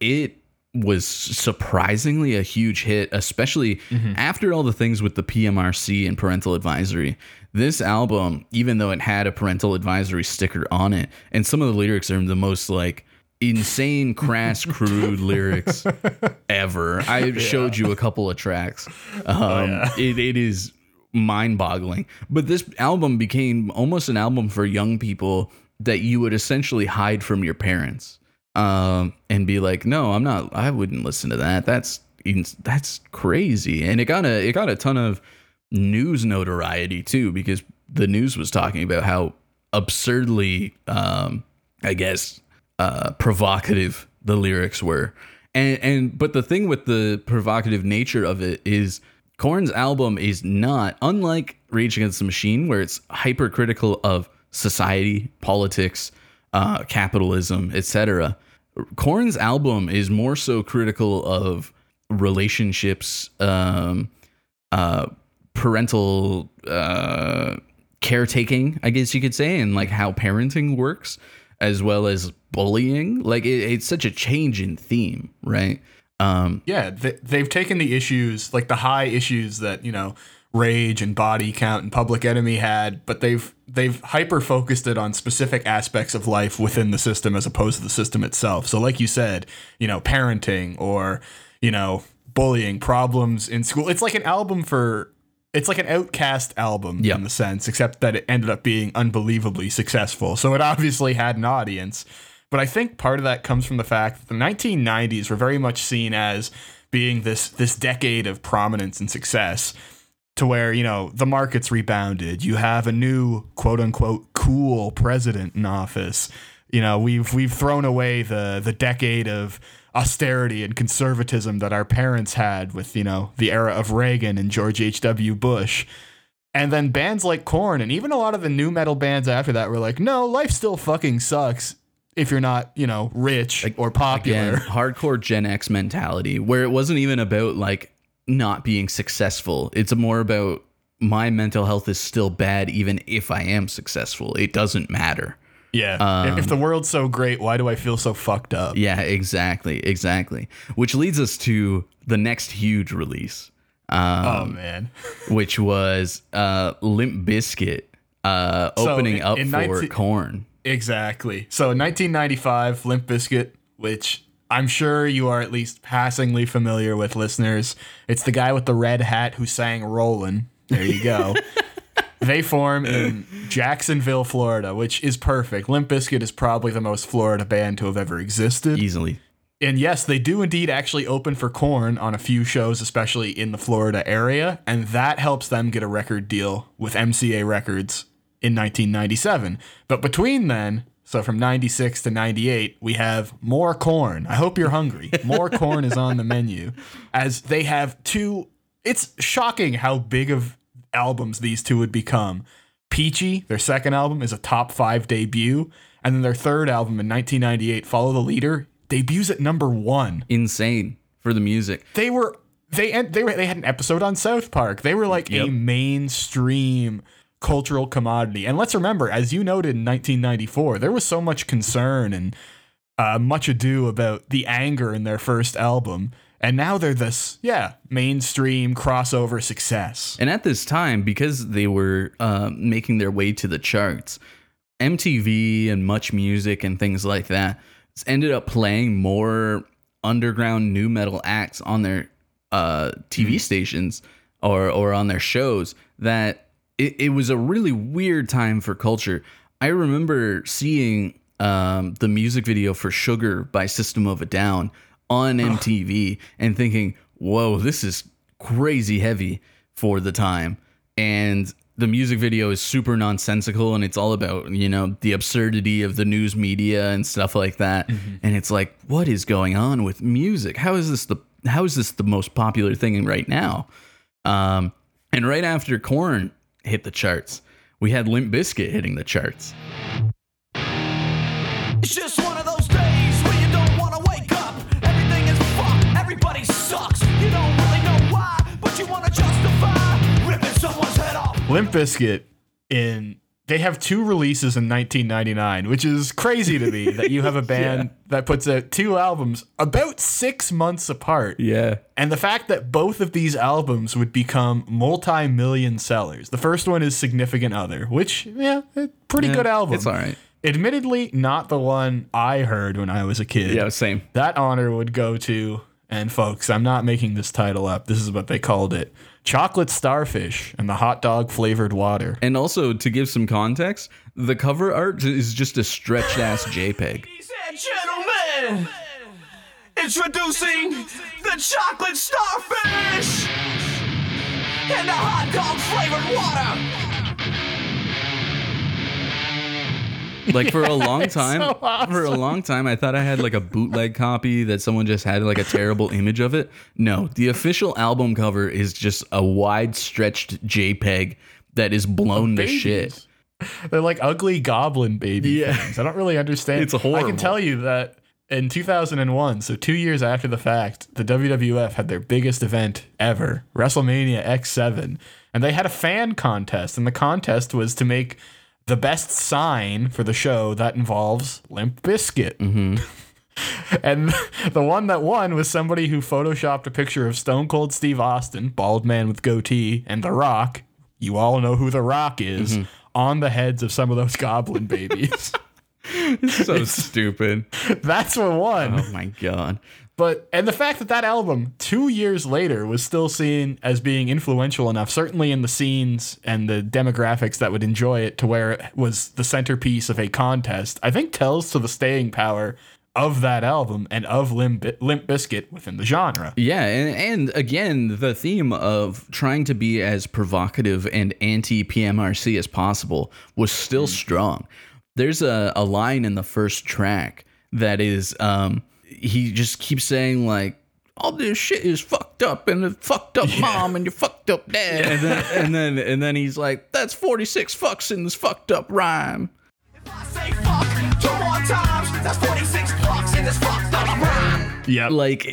It was surprisingly a huge hit, especially after all the things with the PMRC and parental advisory. This album, even though it had a parental advisory sticker on it, and some of the lyrics are the most like insane, crass, crude lyrics ever. I showed you a couple of tracks. It is mind-boggling. But this album became almost an album for young people that you would essentially hide from your parents. And be like, no, I'm not. I wouldn't listen to that. That's crazy. And it got a ton of news notoriety too, because the news was talking about how absurdly, provocative the lyrics were. But the thing with the provocative nature of it is, Korn's album is not unlike Rage Against the Machine, where it's hypercritical of society, politics, capitalism, etc. Korn's album is more so critical of relationships, parental caretaking, I guess you could say, and like how parenting works, as well as bullying. Like it's such a change in theme, right? They've taken the issues, like the high issues that, you know, Rage and Body Count and Public Enemy had, but they've hyper focused it on specific aspects of life within the system as opposed to the system itself. So like you said, you know, parenting or, you know, bullying, problems in school. It's like an outcast album in the sense, except that it ended up being unbelievably successful. So it obviously had an audience, but I think part of that comes from the fact that the 1990s were very much seen as being this decade of prominence and success, to where, you know, the market's rebounded. You have a new, quote unquote, cool president in office. You know, we've thrown away the decade of austerity and conservatism that our parents had with, you know, the era of Reagan and George H.W. Bush. And then bands like Korn and even a lot of the nu metal bands after that were like, no, life still fucking sucks if you're not, you know, rich or popular. Again, hardcore Gen X mentality, where it wasn't even about like not being successful. It's more about my mental health is still bad even if I am successful. It doesn't matter. Yeah. If the world's so great, why do I feel so fucked up? Yeah, exactly. Which leads us to the next huge release. Which was Limp Bizkit opening up for Korn. Exactly. So in 1995, Limp Bizkit, which I'm sure you are at least passingly familiar with, listeners. It's the guy with the red hat who sang Rollin'. There you go. They form in Jacksonville, Florida, which is perfect. Limp Bizkit is probably the most Florida band to have ever existed. Easily. And yes, they do indeed actually open for Korn on a few shows, especially in the Florida area. And that helps them get a record deal with MCA Records in 1997. But between then... So from 96 to 98, we have more Korn. I hope you're hungry. More Korn is on the menu, as they have two. It's shocking how big of albums these two would become. Peachy, their second album, is a top 5 debut. And then their third album in 1998, Follow the Leader, debuts at number 1. Insane for the music. They had an episode on South Park. They were like a mainstream cultural commodity. And let's remember, as you noted in 1994, there was so much concern and much ado about the anger in their first album, and now they're this mainstream crossover success. And at this time, because they were making their way to the charts, MTV and Much Music and things like that ended up playing more underground nu metal acts on their TV stations or on their shows, that it was a really weird time for culture. I remember seeing the music video for Sugar by System of a Down on MTV and thinking, whoa, this is crazy heavy for the time. And the music video is super nonsensical, and it's all about, you know, the absurdity of the news media and stuff like that. Mm-hmm. And it's like, what is going on with music? How is this the most popular thing right now? And right after Korn hit the charts, we had Limp Bizkit hitting the charts. It's just one of those days when you don't want to wake up. Everything is fucked. Everybody sucks. You don't really know why, but you want to justify ripping someone's head off. Limp Bizkit, they have two releases in 1999, which is crazy to me that you have a band that puts out two albums about 6 months apart. Yeah. And the fact that both of these albums would become multi-million sellers. The first one is Significant Other, which, pretty good album. It's all right. Admittedly, not the one I heard when I was a kid. Yeah, same. That honor would go to, and folks, I'm not making this title up. This is what they called it. Chocolate Starfish and the Hot Dog Flavored Water. And also, to give some context, the cover art is just a stretched ass JPEG. Ladies and gentlemen, introducing the Chocolate Starfish and the Hot Dog Flavored Water. Like, for a long time, so awesome. For a long time, I thought I had like a bootleg copy that someone just had like a terrible image of it. No, the official album cover is just a wide stretched JPEG that is blown to shit. They're like ugly goblin baby things. I don't really understand. It's horrible. I can tell you that in 2001, so 2 years after the fact, the WWF had their biggest event ever, WrestleMania X7, and they had a fan contest, and the contest was to make the best sign for the show that involves Limp Bizkit. Mm-hmm. And the one that won was somebody who photoshopped a picture of Stone Cold Steve Austin, bald man with goatee, and The Rock. You all know who The Rock is, on the heads of some of those goblin babies. It's stupid. That's what won. Oh my God. And the fact that album 2 years later was still seen as being influential enough, certainly in the scenes and the demographics that would enjoy it, to where it was the centerpiece of a contest, I think tells to the staying power of that album and of Limp Bizkit within the genre. Yeah, and again, the theme of trying to be as provocative and anti-PMRC as possible was still strong. There's a line in the first track that is... he just keeps saying, like, all this shit is fucked up, and it's fucked up mom, and you're fucked up dad. And then he's like, that's 46 fucks in this fucked up rhyme. If I say fuck 2 more times, that's 46 fucks in this fucked up rhyme. Yeah. Like,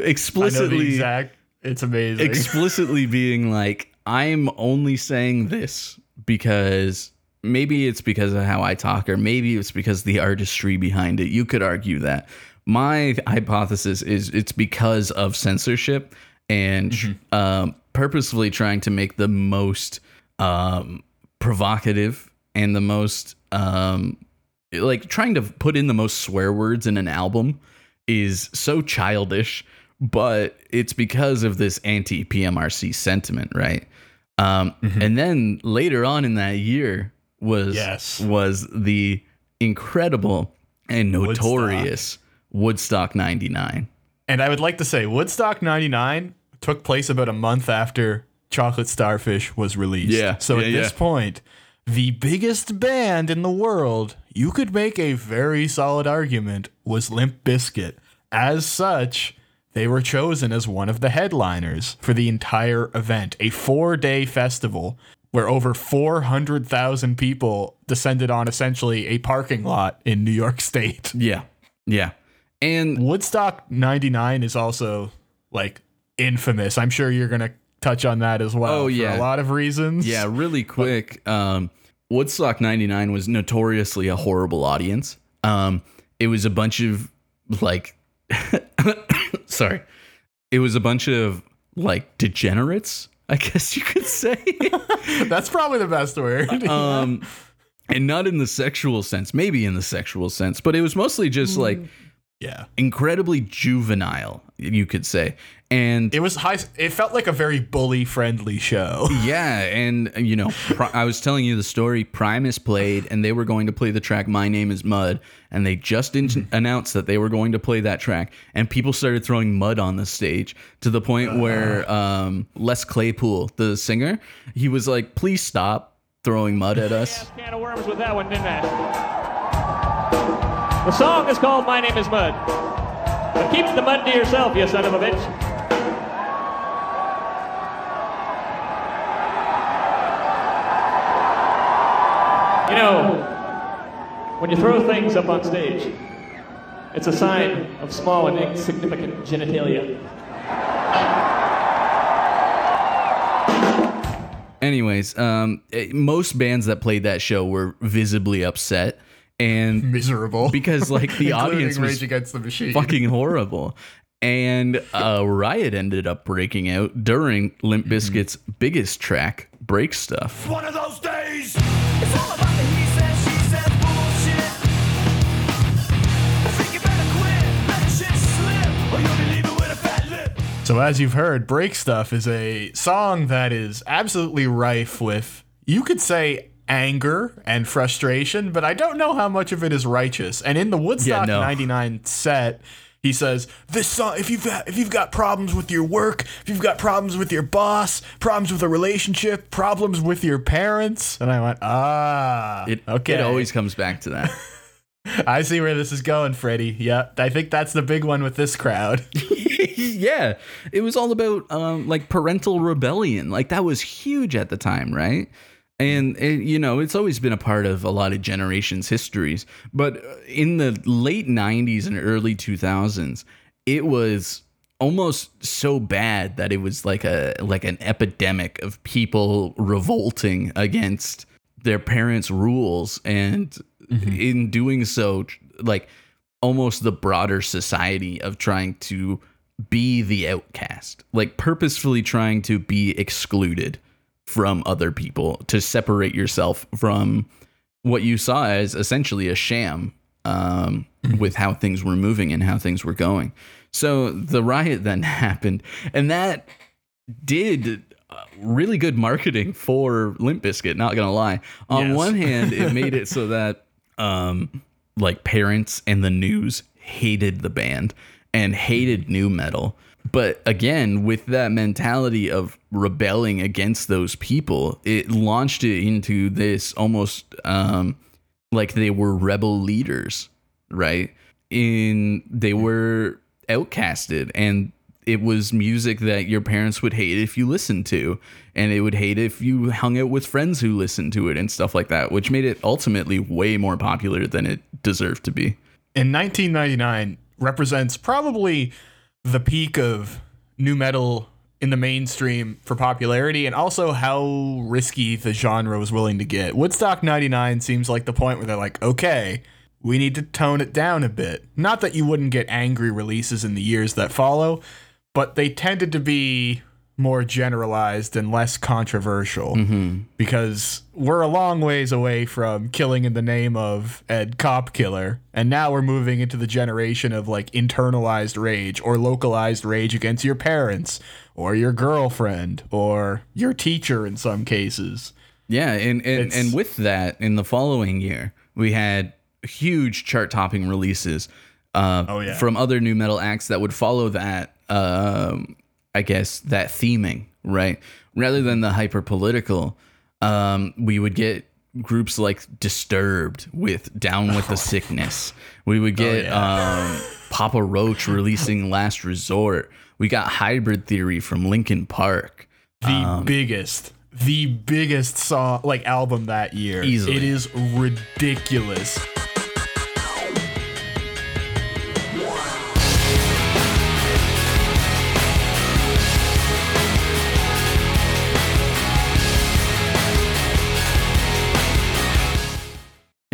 explicitly. I know the exact, it's amazing. Explicitly being like, I'm only saying this because... Maybe it's because of how I talk, or maybe it's because the artistry behind it. You could argue that. My hypothesis is it's because of censorship and purposefully trying to make the most provocative and the most like trying to put in the most swear words in an album is so childish, but it's because of this anti-PMRC sentiment, right? And then later on in that year, was the incredible and notorious Woodstock 99. And I would like to say Woodstock 99 took place about a month after Chocolate Starfish was released. Yeah. So at this point, the biggest band in the world, you could make a very solid argument, was Limp Bizkit. As such, they were chosen as one of the headliners for the entire event, a 4-day festival where over 400,000 people descended on essentially a parking lot in New York State. Yeah. Yeah. And Woodstock 99 is also like infamous. I'm sure you're going to touch on that as well. Oh, yeah. For a lot of reasons. Yeah. Really quick. Woodstock 99 was notoriously a horrible audience. It was a bunch of like, sorry, it was a bunch of like degenerates, I guess you could say. That's probably the best word. And not in the sexual sense, maybe in the sexual sense, but it was mostly just like Yeah. Incredibly juvenile, you could say. And it was high. It felt like a very bully friendly show. Yeah. And, you know, I was telling you the story. Primus played and they were going to play the track My Name Is Mud. And they just announced that they were going to play that track. And people started throwing mud on the stage to the point where Les Claypool, the singer, he was like, please stop throwing mud at us. Yeah, can of worms with that one, didn't I? The song is called My Name Is Mud. But keep the mud to yourself, you son of a bitch. You know, when you throw things up on stage, it's a sign of small and insignificant genitalia. Anyways, most bands that played that show were visibly upset and miserable because, like, the audience was Rage Against the Machine. Fucking horrible. And a riot ended up breaking out during Limp Bizkit's biggest track, Break Stuff. One of those days. It's all about the he said, she said bullshit. I think you better quit, let shit slip, or you'll be leaving with a fat lip. So as you've heard, Break Stuff is a song that is absolutely rife with, you could say, anger and frustration, but I don't know how much of it is righteous. And in the Woodstock 99 set, he says, this song, if you've got problems with your work, if you've got problems with your boss, problems with a relationship, problems with your parents. And I went, okay. It always comes back to that. I see where this is going, Freddie. Yeah, I think that's the big one with this crowd. Yeah, it was all about like parental rebellion. Like that was huge at the time, right? And, you know, it's always been a part of a lot of generations' histories. But in the late 90s and early 2000s, it was almost so bad that it was like an epidemic of people revolting against their parents' rules. And in doing so, like almost the broader society of trying to be the outcast, like purposefully trying to be excluded from other people, to separate yourself from what you saw as essentially a sham with how things were moving and how things were going. So the riot then happened, and that did really good marketing for Limp Bizkit, not gonna lie. On one hand, it made it so that like parents and the news hated the band and hated new metal. But again, with that mentality of rebelling against those people, it launched it into this almost like they were rebel leaders, right? They were outcasted, and it was music that your parents would hate if you listened to, and they would hate if you hung out with friends who listened to it and stuff like that, which made it ultimately way more popular than it deserved to be. In 1999 represents probably the peak of nu metal in the mainstream for popularity, and also how risky the genre was willing to get. Woodstock 99 seems like the point where they're like, okay, we need to tone it down a bit. Not that you wouldn't get angry releases in the years that follow, but they tended to be more generalized and less controversial because we're a long ways away from Killing in the Name of Ed Cop Killer, and now we're moving into the generation of like internalized rage or localized rage against your parents or your girlfriend or your teacher in some cases. Yeah, and with that, in the following year we had huge chart-topping releases from other nu metal acts that would follow that I guess, that theming, right? Rather than the hyper-political, we would get groups like Disturbed with Down With The Sickness. We would get Papa Roach releasing Last Resort. We got Hybrid Theory from Linkin Park. The biggest song, like, album that year. Easily. It is ridiculous.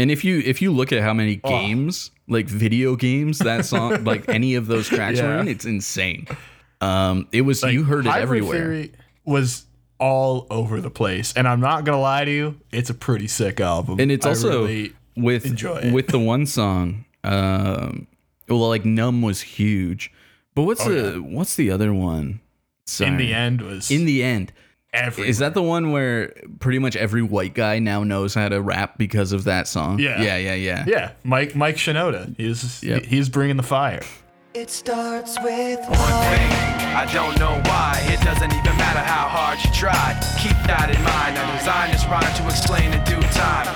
And if you look at how many games, like video games, that song, like any of those tracks were in, it's insane. It was like, you heard it everywhere. Theory was all over the place, and I'm not gonna lie to you, it's a pretty sick album. And it's also really with the one song, Well, like Numb was huge, but what's the other one? Sorry. In the End. Everywhere. Is that the one where pretty much every white guy now knows how to rap because of that song? Yeah. Mike Shinoda. He's bringing the fire. It starts with one thing. I don't know why. It doesn't even matter how hard you try. Keep that in mind. I designed this rhyme to explain in due time.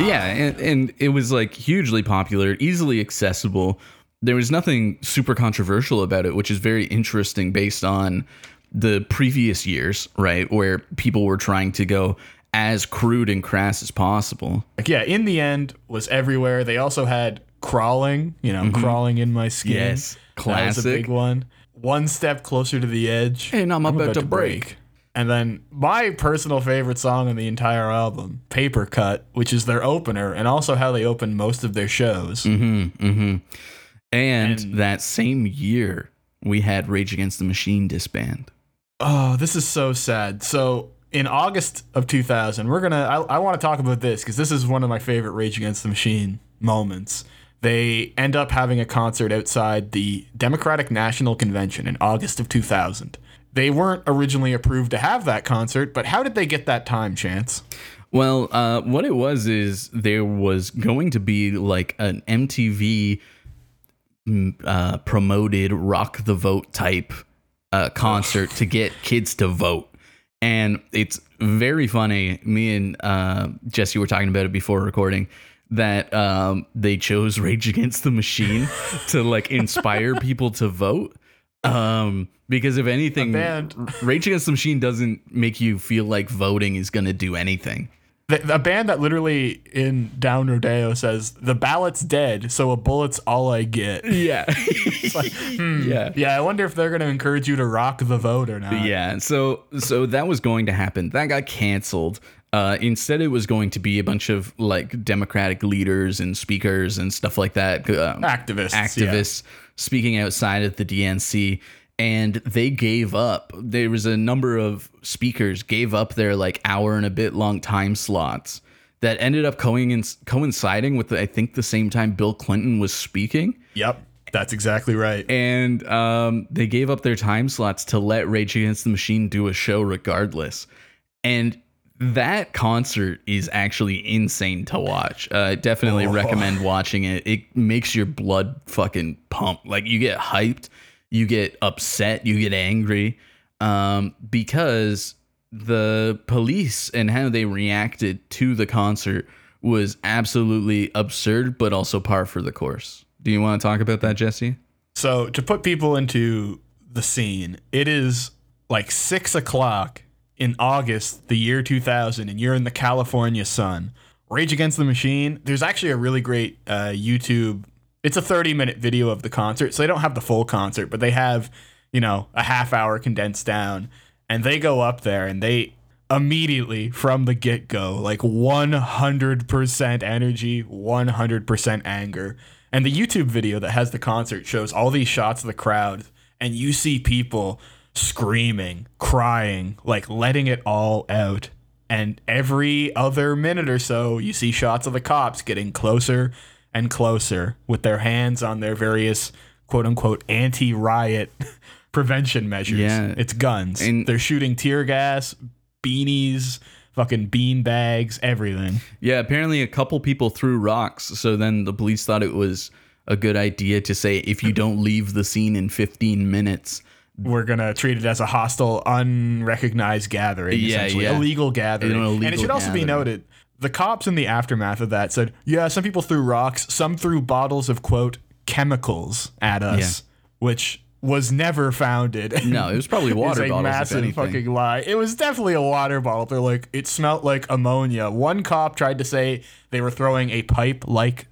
Yeah, and it was like hugely popular, easily accessible. There was nothing super controversial about it, which is very interesting based on the previous years, right, where people were trying to go as crude and crass as possible. Like, yeah, In the End was everywhere. They also had Crawling, Crawling in My Skin. Yes, classic. That was a big one. One Step Closer to the Edge. And I'm about to break. And then my personal favorite song on the entire album, Paper Cut, which is their opener and also how they open most of their shows. Mm-hmm, mm-hmm. And that same year, we had Rage Against the Machine disband. Oh, this is so sad. So in August of 2000, I want to talk about this because this is one of my favorite Rage Against the Machine moments. They end up having a concert outside the Democratic National Convention in August of 2000. They weren't originally approved to have that concert, but how did they get that time, Chance? Well, what it was is there was going to be like an MTV promoted Rock the Vote type concert to get kids to vote. And it's very funny. Me and Jesse were talking about it before recording that they chose Rage Against the Machine to like inspire people to vote. Because if anything, Rage Against the Machine doesn't make you feel like voting is going to do anything. A band that literally in Down Rodeo says, the ballot's dead, so a bullet's all I get. Yeah. It's like, Yeah, I wonder if they're going to encourage you to rock the vote or not. Yeah, so that was going to happen. That got canceled. Instead, it was going to be a bunch of like Democratic leaders and speakers and stuff like that. Activists speaking outside of the DNC. And they gave up. There was a number of speakers gave up their like hour and a bit long time slots that ended up coinciding with, I think, the same time Bill Clinton was speaking. Yep, that's exactly right. And they gave up their time slots to let Rage Against the Machine do a show regardless. And that concert is actually insane to watch. Definitely recommend watching it. It makes your blood fucking pump. Like you get hyped. You get upset, you get angry, because the police and how they reacted to the concert was absolutely absurd, but also par for the course. Do you want to talk about that, Jesse? So to put people into the scene, it is like 6:00 in August, the year 2000, and you're in the California sun. Rage Against the Machine. There's actually a really great YouTube. It's a 30-minute video of the concert, so they don't have the full concert, but they have, a half-hour condensed down, and they go up there, and they immediately, from the get-go, like 100% energy, 100% anger. And the YouTube video that has the concert shows all these shots of the crowd, and you see people screaming, crying, like letting it all out. And every other minute or so, you see shots of the cops getting closer and closer with their hands on their various quote-unquote anti-riot prevention measures. Yeah. It's guns. And they're shooting tear gas, beanies, fucking bean bags, everything. Yeah, apparently a couple people threw rocks, so then the police thought it was a good idea to say, if you don't leave the scene in 15 minutes... we're going to treat it as a hostile, unrecognized gathering, essentially. Yeah. Illegal gathering. And it should also be noted... the cops in the aftermath of that said, yeah, some people threw rocks, some threw bottles of, quote, chemicals at us, which was never founded. No, it was probably water bottles. It's a massive fucking lie. It was definitely a water bottle. They're like, it smelled like ammonia. One cop tried to say they were throwing a pipe-like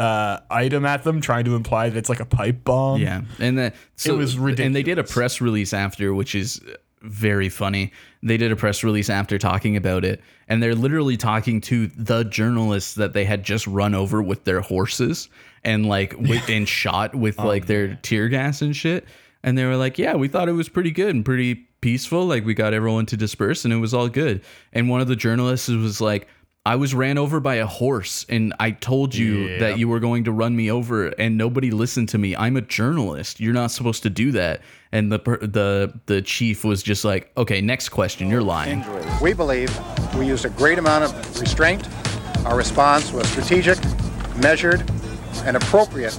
item at them, trying to imply that it's like a pipe bomb. Yeah, and it was ridiculous. And they did a press release after, which is... very funny. They did a press release after talking about it, and they're literally talking to the journalists that they had just run over with their horses and like and shot with their tear gas and shit. And they were like, yeah, we thought it was pretty good and pretty peaceful. Like we got everyone to disperse and it was all good. And one of the journalists was like, I was ran over by a horse, and I told you that you were going to run me over, and nobody listened to me. I'm a journalist. You're not supposed to do that. And the chief was just like, okay, next question. You're lying. We believe we used a great amount of restraint. Our response was strategic, measured, and appropriate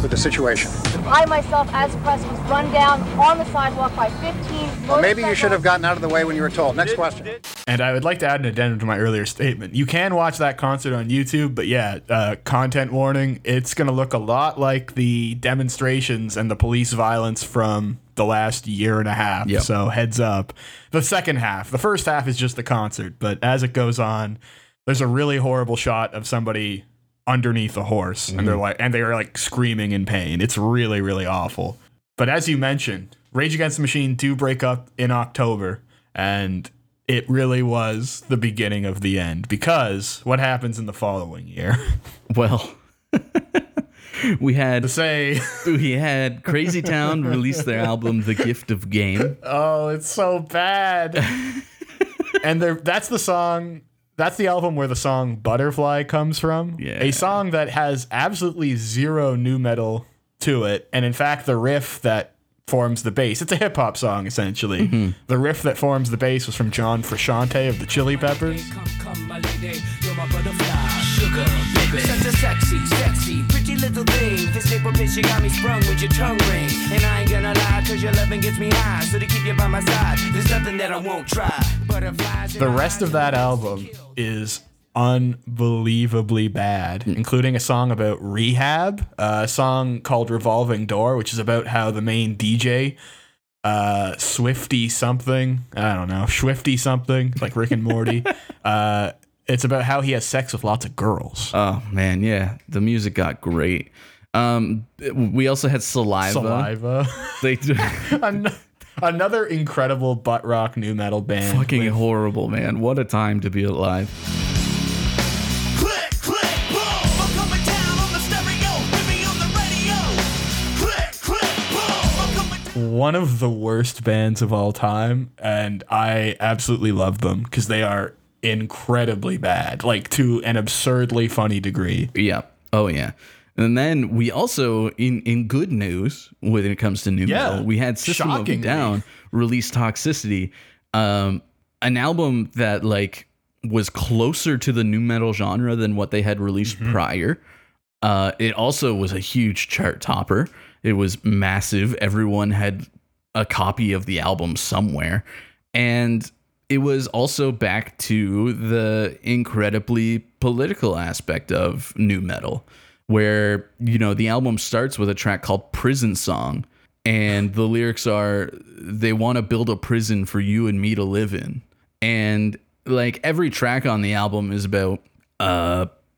for the situation. I myself, as press, was run down on the sidewalk by 15. Well, maybe you should have gotten out of the way when you were told. Next question. And I would like to add an addendum to my earlier statement. You can watch that concert on YouTube, but content warning. It's going to look a lot like the demonstrations and the police violence from the last year and a half. Yep. So heads up. The second half. The first half is just the concert, but as it goes on, there's a really horrible shot of somebody underneath a horse, and they're screaming in pain. It's really, really awful. But as you mentioned, Rage Against the Machine do break up in October, and it really was the beginning of the end, because what happens in the following year? Well, we had Crazy Town release their album The Gift of Game. Oh, it's so bad. And that's the song. That's the album where the song Butterfly comes from. Yeah. A song that has absolutely zero nu metal to it. And in fact, the riff that forms the bass, it's a hip hop song, essentially. Mm-hmm. The riff that forms the bass was from John Frusciante of the Chili Peppers. Come, my lady, you're my butterfly, sugar, baby. Such a sexy, pretty little thing. This April bitch, you got me sprung with your tongue ring. And I ain't gonna lie, cause your loving gets me high. So to keep you by my side, there's nothing that I won't try. Butterflies. The rest of that album is unbelievably bad, including a song about rehab, a song called Revolving Door, which is about how the main DJ, Swifty something, like Rick and Morty, it's about how he has sex with lots of girls. Oh man, yeah, the music got great. We also had Saliva. They another incredible butt rock nu metal band. Fucking horrible, man. What a time to be alive. Click, click, boom. I'm coming down on the stereo, maybe on the radio. Click, click, boom. I'm coming down. One of the worst bands of all time, and I absolutely love them because they are incredibly bad, like to an absurdly funny degree. Yeah. Oh, yeah. And then we also, in good news, when it comes to new metal, we had System of a Down release Toxicity, an album that like was closer to the new metal genre than what they had released prior. It also was a huge chart topper. It was massive. Everyone had a copy of the album somewhere. And it was also back to the incredibly political aspect of new metal, where, you know, the album starts with a track called Prison Song, and the lyrics are, they want to build a prison for you and me to live in. And like every track on the album is about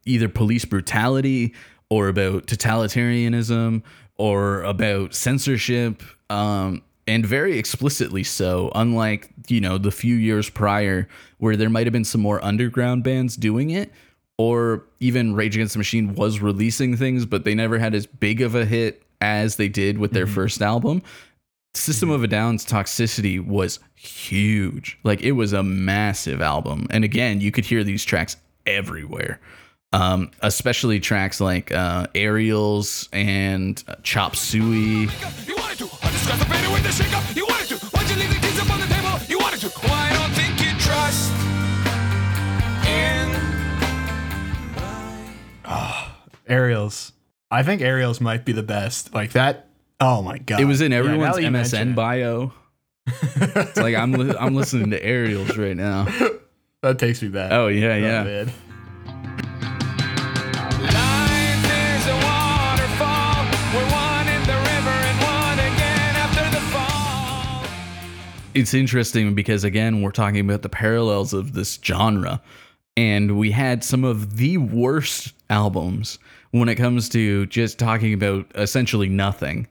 either police brutality or about totalitarianism or about censorship, and very explicitly so, unlike, you know, the few years prior where there might have been some more underground bands doing it. Or even Rage Against the Machine was releasing things, but they never had as big of a hit as they did with their first album. System of a Down's Toxicity was huge. Like, it was a massive album. And again, you could hear these tracks everywhere, especially tracks like Aerials and Chop Suey. You wanted to. I just got the baby with the shake up. You wanted to. Why'd you leave the kids up on the table? You wanted to. Why don't think you trust in... Oh, Aerials. I think Aerials might be the best. Like that. Oh my god! It was in everyone's MSN bio. It's like I'm listening to Aerials right now. That takes me back. Oh yeah, yeah. Bad. It's interesting because again we're talking about the parallels of this genre. And we had some of the worst albums when it comes to just talking about essentially nothing,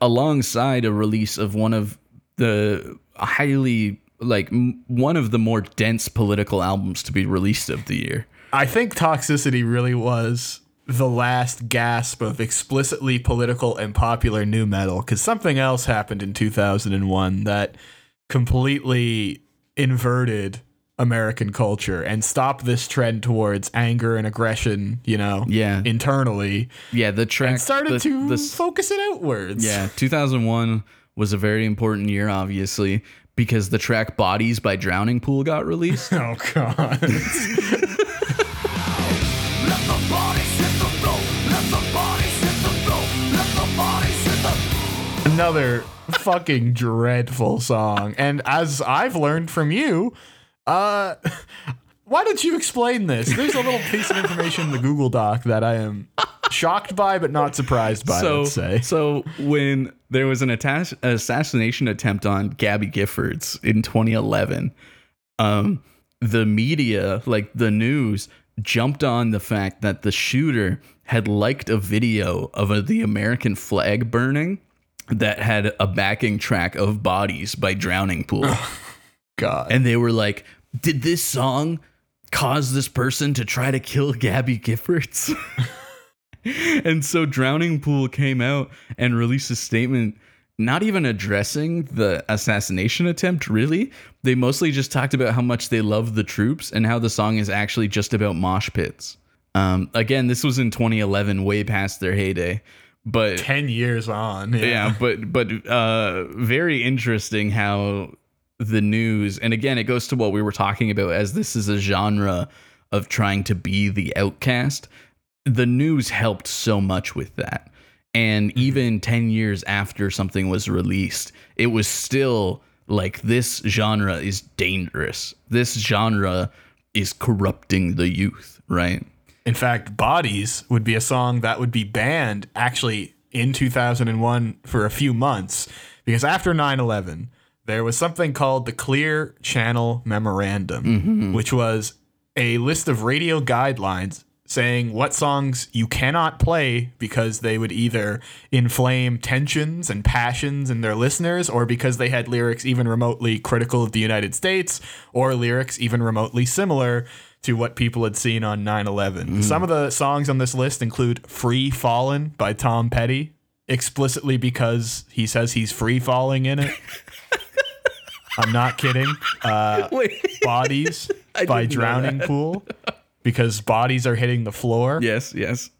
alongside a release of one of the highly, like, one of the more dense political albums to be released of the year. I think Toxicity really was the last gasp of explicitly political and popular nu metal, because something else happened in 2001 that completely inverted American culture and stop this trend towards anger and aggression, you know, internally. Yeah, the track and started to focus it outwards. Yeah, 2001 was a very important year, obviously, because the track Bodies by Drowning Pool got released. Oh, God. Another fucking dreadful song. And as I've learned from you, why don't you explain this? There's a little piece of information in the Google Doc that I am shocked by, but not surprised by, let's say. So when there was an assassination attempt on Gabby Giffords in 2011, the media, like the news, jumped on the fact that the shooter had liked a video of the American flag burning that had a backing track of Bodies by Drowning Pool. God. And they were like, did this song cause this person to try to kill Gabby Giffords? And so Drowning Pool came out and released a statement not even addressing the assassination attempt, really. They mostly just talked about how much they love the troops and how the song is actually just about mosh pits. Again, this was in 2011, way past their heyday. But 10 years on. Yeah, but very interesting how the news, and again, it goes to what we were talking about, as this is a genre of trying to be the outcast. The news helped so much with that. And even 10 years after something was released, it was still like, this genre is dangerous. This genre is corrupting the youth, right? In fact, Bodies would be a song that would be banned actually in 2001 for a few months, because after 9/11, there was something called the Clear Channel Memorandum, which was a list of radio guidelines saying what songs you cannot play because they would either inflame tensions and passions in their listeners, or because they had lyrics even remotely critical of the United States, or lyrics even remotely similar to what people had seen on 9/11. Some of the songs on this list include Free Fallin' by Tom Petty, explicitly because he says he's free falling in it. I'm not kidding. Bodies by Drowning Pool, because bodies are hitting the floor. Yes, yes.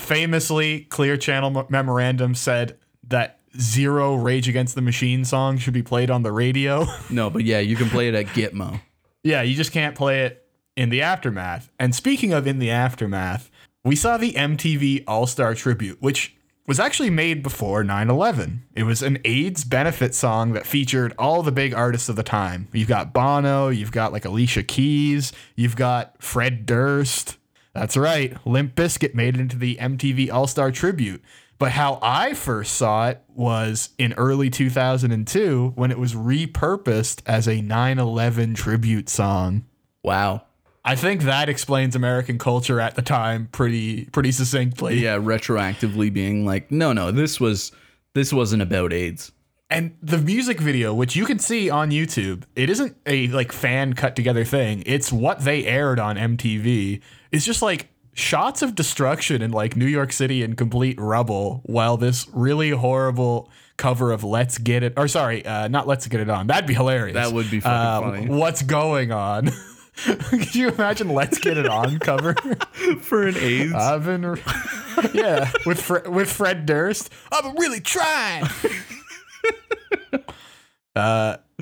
Famously, Clear Channel Memorandum said that 0 Rage Against the Machine song should be played on the radio. No, but yeah, you can play it at Gitmo. Yeah, you just can't play it in the aftermath. And speaking of in the aftermath, we saw the MTV All-Star Tribute, which was actually made before 9/11. It was an AIDS benefit song that featured all the big artists of the time. You've got Bono, you've got like Alicia Keys, you've got Fred Durst. That's right, Limp Bizkit made it into the MTV All-Star Tribute. But how I first saw it was in early 2002 when it was repurposed as a 9/11 tribute song. Wow. I think that explains American culture at the time pretty succinctly. Yeah, retroactively being like, no, this wasn't about AIDS. And the music video, which you can see on YouTube, it isn't a like fan cut together thing. It's what they aired on MTV. It's just like shots of destruction in like New York City in complete rubble, while this really horrible cover of Let's Get It, or sorry, not Let's Get It On. That'd be hilarious. That would be fucking funny. What's going on? Could you imagine Let's Get It On cover for an AIDS? Yeah, with Fred Durst. I've been really trying.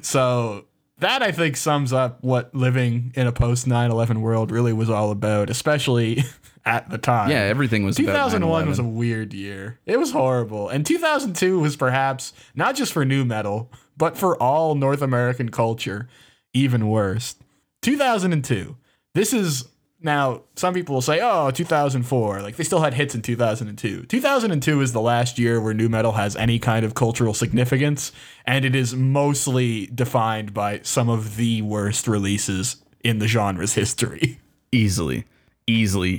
So that, I think, sums up what living in a post 9/11 world really was all about, especially at the time. Yeah, everything was. 2001 about was a weird year. It was horrible, and 2002 was perhaps not just for nu metal, but for all North American culture, even worse. 2002. This is now, some people will say, oh, 2004. Like, they still had hits in 2002. 2002 is the last year where nu metal has any kind of cultural significance, and it is mostly defined by some of the worst releases in the genre's history. Easily.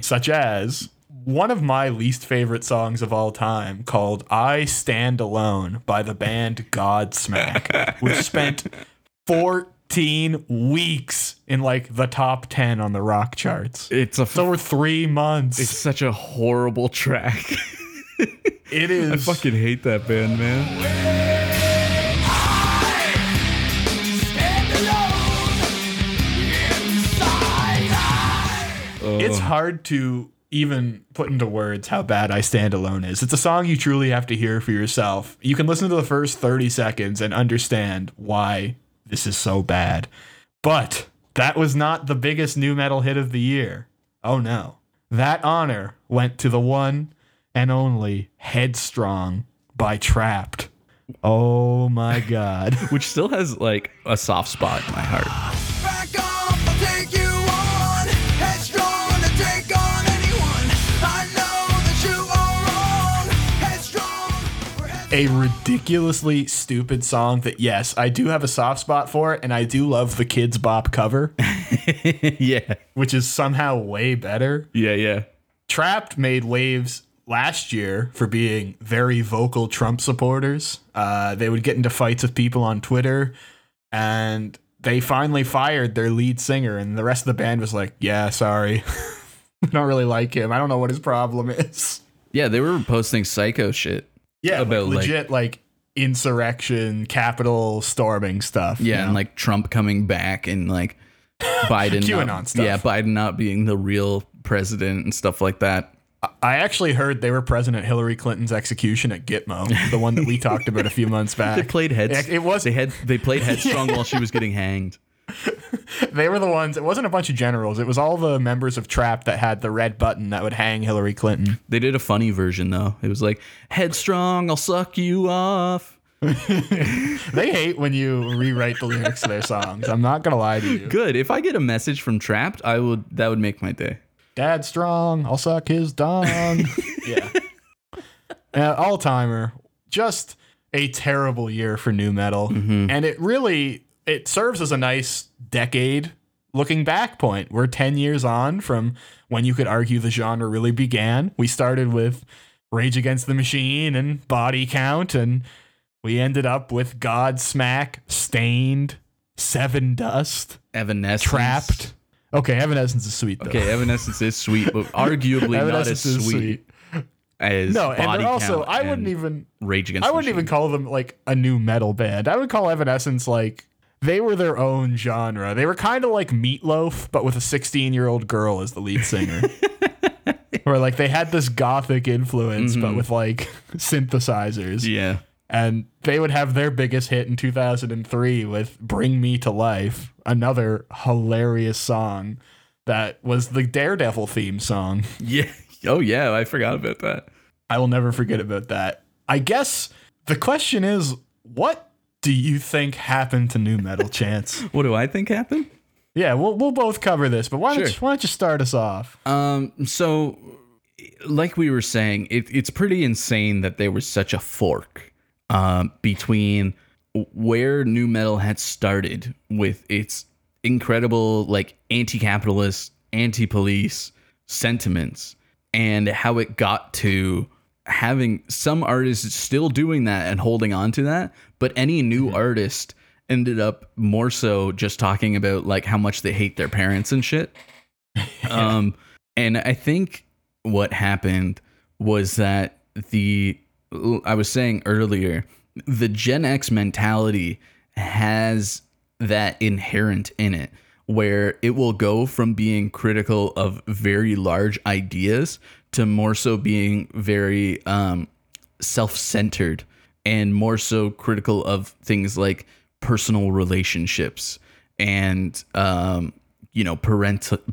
Such as one of my least favorite songs of all time, called I Stand Alone by the band Godsmack, which spent 14 weeks in like the top 10 on the rock charts. It's over 3 months. It's such a horrible track. It is. I fucking hate that band, man. I stand alone. Yeah. It's hard to even put into words how bad I Stand Alone is. It's a song you truly have to hear for yourself. You can listen to the first 30 seconds and understand why this is so bad. But that was not the biggest new metal hit of the year. Oh no. That honor went to the one and only Headstrong by Trapt. Oh my God. Which still has like a soft spot in my heart. Back off, I'll take you on. Headstrong to take on anyone. I know that you are wrong. Headstrong. A ridiculously stupid song that, yes, I do have a soft spot for it, and I do love the Kids Bop cover. Yeah. Which is somehow way better. Yeah, yeah. Trapt made waves last year for being very vocal Trump supporters. They would get into fights with people on Twitter, and they finally fired their lead singer, and the rest of the band was like, yeah, sorry. I don't really like him. I don't know what his problem is. Yeah, they were posting psycho shit. Yeah, about like legit like insurrection, Capitol storming stuff. Yeah, you know? And like Trump coming back and like Biden QAnon not, stuff. Yeah, Biden not being the real president and stuff like that. I actually heard they were President Hillary Clinton's execution at Gitmo, the one that we talked about a few months back. They played Headstrong while she was getting hanged. They were the ones. It wasn't a bunch of generals. It was all the members of Trapt that had the red button that would hang Hillary Clinton. They did a funny version though. It was like, Headstrong, I'll suck you off. They hate when you rewrite the lyrics to their songs. I'm not gonna lie to you. Good. If I get a message from Trapt, that would make my day. Dad strong, I'll suck his dong. Yeah. All-timer. Just a terrible year for nu metal. Mm-hmm. And it serves as a nice decade looking back point. We're 10 years on from when you could argue the genre really began. We started with Rage Against the Machine and Body Count, and we ended up with Godsmack, Staind, Seven Dust, Evanescence, Trapt. Okay, Evanescence is sweet, though. Okay, Evanescence is sweet, but arguably not as sweet as no, Body and also, Count I wouldn't even Rage Against the Machine. I wouldn't even call them, like, a new metal band. I would call Evanescence, like, they were their own genre. They were kind of like Meatloaf, but with a 16-year-old girl as the lead singer. Or, like, they had this gothic influence, mm-hmm. but with, like, synthesizers. Yeah. And they would have their biggest hit in 2003 with Bring Me to Life, another hilarious song that was the Daredevil theme song. Yeah. Oh, yeah. I forgot about that. I will never forget about that. I guess the question is, what do you think happened to nu metal, Chance? What do I think happened? Yeah, we'll both cover this, but why don't you start us off? So, like we were saying, it's pretty insane that there was such a fork. Between where nu metal had started with its incredible like anti-capitalist, anti-police sentiments, and how it got to having some artists still doing that and holding on to that, but any new artist ended up more so just talking about like how much they hate their parents and shit. And I think what happened was that I was saying earlier, the Gen X mentality has that inherent in it, where it will go from being critical of very large ideas to more so being very self-centered and more so critical of things like personal relationships and,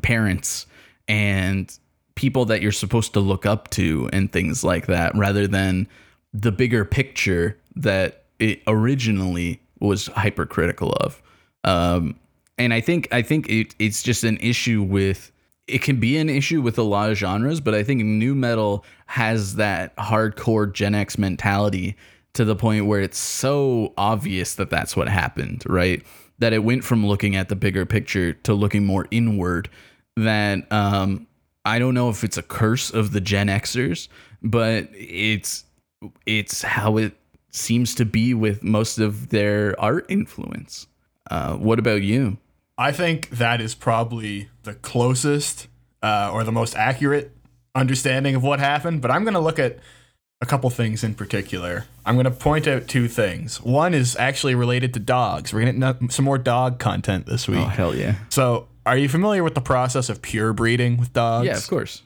parents and people that you're supposed to look up to and things like that, rather than the bigger picture that it originally was hypercritical of. And I think it's just an issue with, it can be an issue with a lot of genres, but I think nu metal has that hardcore Gen X mentality to the point where it's so obvious that that's what happened, right? That it went from looking at the bigger picture to looking more inward. That, I don't know if it's a curse of the Gen Xers, but it's how it seems to be with most of their art influence. What about you? I think that is probably the closest or the most accurate understanding of what happened. But I'm going to look at a couple things in particular. I'm going to point out two things. One is actually related to dogs. We're going to get some more dog content this week. Oh, hell yeah. So Are you familiar with the process of pure breeding with dogs? Yeah, of course.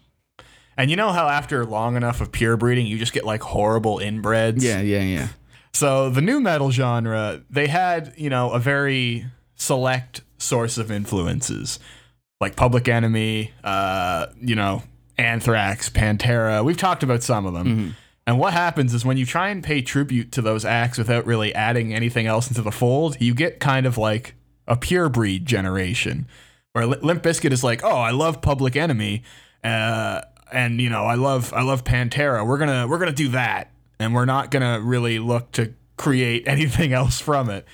And you know how after long enough of pure breeding, you just get like horrible inbreds? Yeah. So the nu metal genre, they had, you know, a very select source of influences like Public Enemy, you know, Anthrax, Pantera. We've talked about some of them. Mm-hmm. And what happens is when you try and pay tribute to those acts without really adding anything else into the fold, you get kind of like a pure breed generation where Limp Bizkit is like, oh, I love Public Enemy. And, you know, I love Pantera. We're going to do that. And we're not going to really look to create anything else from it.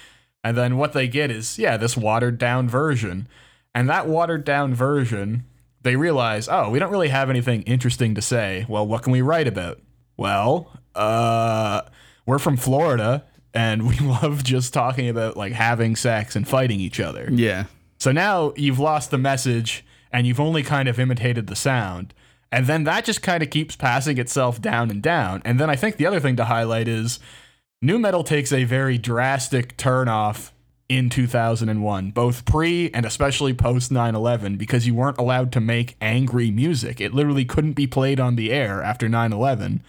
And then what they get is, yeah, this watered down version. And that watered down version, they realize, oh, we don't really have anything interesting to say. Well, what can we write about? Well, we're from Florida and we love just talking about like having sex and fighting each other. Yeah. So now you've lost the message and you've only kind of imitated the sound. And then that just kind of keeps passing itself down and down. And then I think the other thing to highlight is nu metal takes a very drastic turnoff in 2001, both pre and especially post 9/11, because you weren't allowed to make angry music. It literally couldn't be played on the air after 9/11.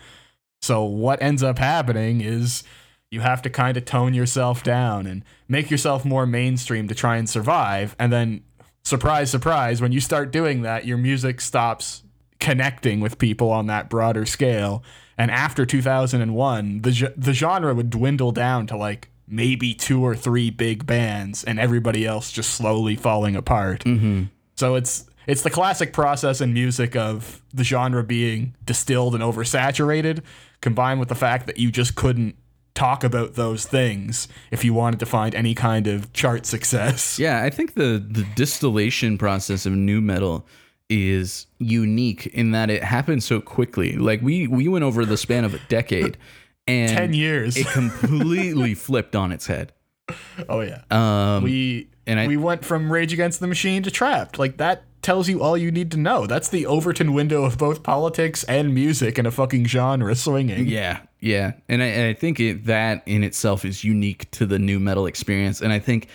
So what ends up happening is you have to kind of tone yourself down and make yourself more mainstream to try and survive. And then surprise, surprise, when you start doing that, your music stops connecting with people on that broader scale. And after 2001, the genre would dwindle down to like maybe 2 or 3 big bands and everybody else just slowly falling apart. Mm-hmm. So it's the classic process in music of the genre being distilled and oversaturated, combined with the fact that you just couldn't talk about those things if you wanted to find any kind of chart success. Yeah, I think the distillation process of nu metal is unique in that it happened so quickly. Like we went over the span of a decade. And 10 years, it completely flipped on its head. Oh yeah, we went from Rage Against the Machine to Trapt. Like that tells you all you need to know. That's the Overton window of both politics and music in a fucking genre swinging. Yeah, and I think that in itself is unique to the nu metal experience. And I think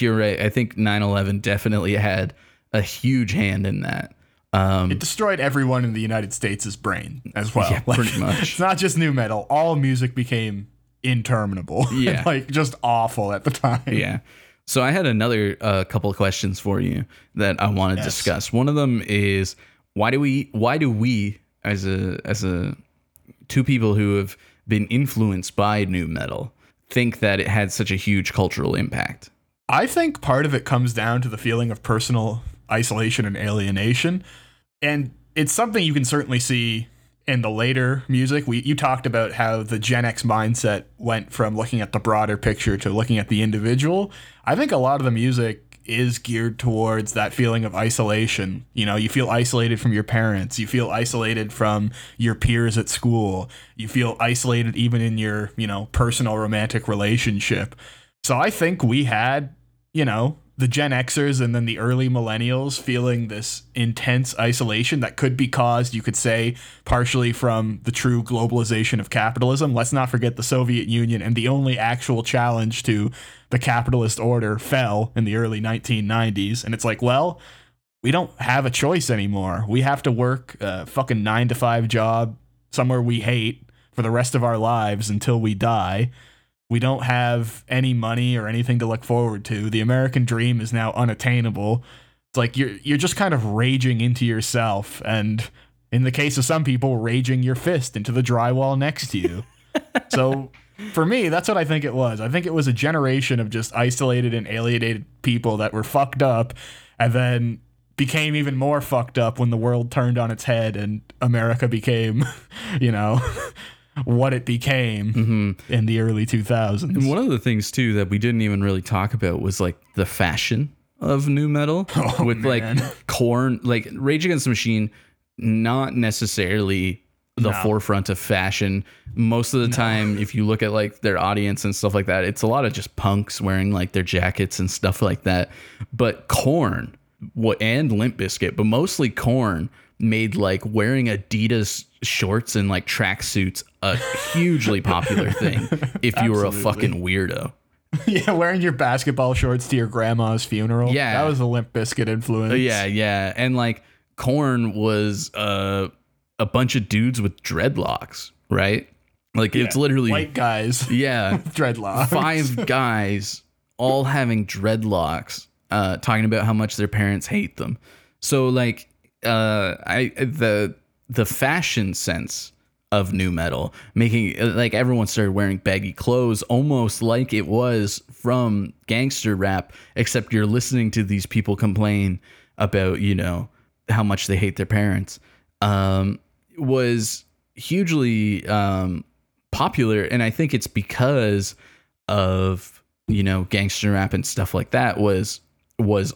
you're right. I think 9/11 definitely had a huge hand in that. It destroyed everyone in the United States' brain as well. Yeah, pretty much. It's not just nu metal. All music became interminable. Yeah. Like just awful at the time. Yeah. So I had another couple of questions for you that I want to discuss. One of them is why do we as two people who have been influenced by nu metal think that it had such a huge cultural impact? I think part of it comes down to the feeling of personal isolation and alienation. And it's something you can certainly see in the later music. You talked about how the Gen X mindset went from looking at the broader picture to looking at the individual. I think a lot of the music is geared towards that feeling of isolation. You know, you feel isolated from your parents. You feel isolated from your peers at school. You feel isolated even in your, you know, personal romantic relationship. So I think we had, you know, the Gen Xers and then the early millennials feeling this intense isolation that could be caused, you could say, partially from the true globalization of capitalism. Let's not forget the Soviet Union and the only actual challenge to the capitalist order fell in the early 1990s. And it's like, well, we don't have a choice anymore. We have to work a fucking 9-to-5 job somewhere we hate for the rest of our lives until we die. We don't have any money or anything to look forward to. The American dream is now unattainable. It's like you're just kind of raging into yourself, and in the case of some people, raging your fist into the drywall next to you. So for me, that's what I think it was. I think it was a generation of just isolated and alienated people that were fucked up and then became even more fucked up when the world turned on its head and America became, you know, what it became in the early 2000s. And one of the things too that we didn't even really talk about was like the fashion of nu metal like Korn, like Rage Against the Machine, not necessarily the forefront of fashion. Most of the time, if you look at like their audience and stuff like that, it's a lot of just punks wearing like their jackets and stuff like that. But Korn and Limp Bizkit, but mostly Korn, made like wearing Adidas shorts and like tracksuits a hugely popular thing if you were a fucking weirdo. Yeah, wearing your basketball shorts to your grandma's funeral. Yeah. That was the Limp Bizkit influence. Yeah, yeah. And like Korn was a bunch of dudes with dreadlocks, right? Like it's literally white guys. Yeah. Dreadlocks. 5 guys all having dreadlocks, talking about how much their parents hate them. So like the fashion sense of new metal, making like everyone started wearing baggy clothes, almost like it was from gangster rap, except you're listening to these people complain about, you know, how much they hate their parents, was hugely popular. And I think it's because of, you know, gangster rap and stuff like that was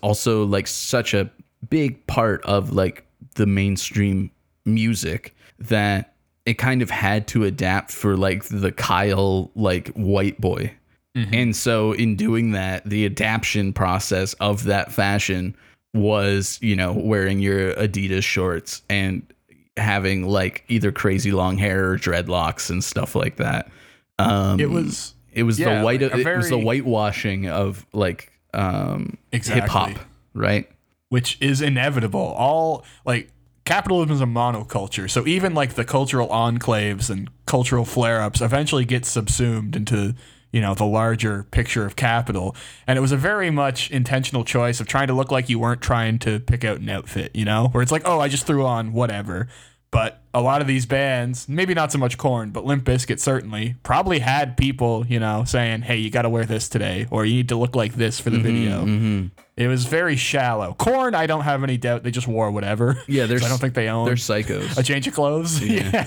also like such a big part of like the mainstream music that it kind of had to adapt for like the Kyle, like white boy. Mm-hmm. And so in doing that, the adaption process of that fashion was, you know, wearing your Adidas shorts and having like either crazy long hair or dreadlocks and stuff like that. It was the whitewashing of like hip hop, right? Which is inevitable. All like capitalism is a monoculture, so even like the cultural enclaves and cultural flare-ups eventually get subsumed into, you know, the larger picture of capital. And it was a very much intentional choice of trying to look like you weren't trying to pick out an outfit, you know, where it's like, oh, I just threw on whatever. But a lot of these bands, maybe not so much Korn, but Limp Bizkit certainly, probably had people, you know, saying, hey, you got to wear this today, or you need to look like this for the video. Mm-hmm. It was very shallow. Korn, I don't have any doubt, they just wore whatever. Yeah, so I don't think they own. They're psychos. A change of clothes. Yeah.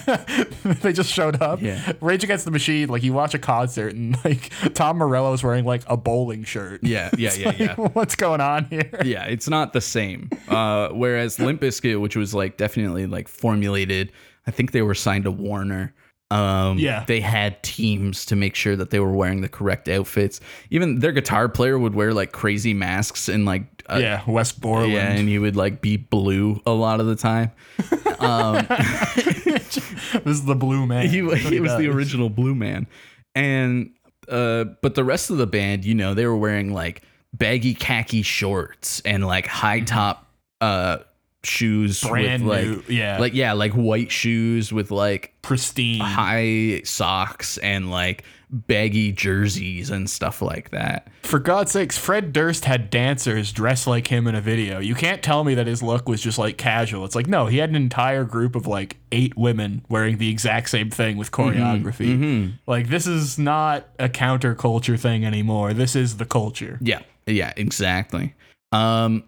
They just showed up. Yeah. Rage Against the Machine, like you watch a concert and like Tom Morello's wearing like a bowling shirt. Yeah. What's going on here? Yeah, it's not the same. Whereas Limp Bizkit, which was like definitely like formulated, I think they were signed to Warner. They had teams to make sure that they were wearing the correct outfits. Even their guitar player would wear like crazy masks and like Wes Borland. Yeah, and he would like be blue a lot of the time. This is the blue man. He was the original blue man. And but the rest of the band, you know, they were wearing like baggy khaki shorts and like high top shoes, brand with like new, like white shoes with like pristine high socks and like baggy jerseys and stuff like that. For God's sakes, Fred Durst had dancers dressed like him in a video. You can't tell me that his look was just like casual. It's like, no, he had an entire group of like 8 women wearing the exact same thing with choreography. Mm-hmm. Like, this is not a counterculture thing anymore. This is the culture. Yeah, exactly. I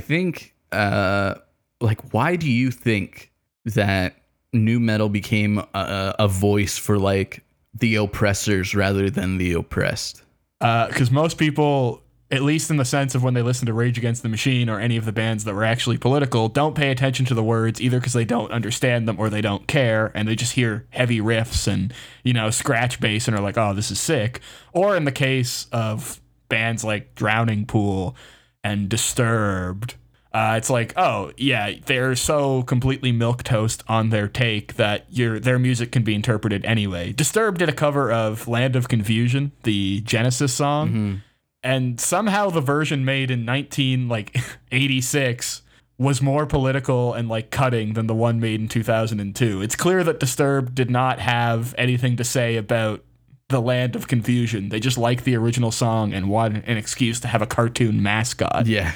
think like, why do you think that nu metal became a voice for like the oppressors rather than the oppressed? Because most people, at least in the sense of when they listen to Rage Against the Machine or any of the bands that were actually political, don't pay attention to the words, either because they don't understand them or they don't care, and they just hear heavy riffs and, you know, scratch bass and are like, oh, this is sick. Or in the case of bands like Drowning Pool and Disturbed, it's like, oh, yeah, they're so completely milquetoast on their take that their music can be interpreted anyway. Disturbed did a cover of Land of Confusion, the Genesis song, and somehow the version made in 1986 was more political and like cutting than the one made in 2002. It's clear that Disturbed did not have anything to say about the Land of Confusion. They just liked the original song and wanted an excuse to have a cartoon mascot. Yeah.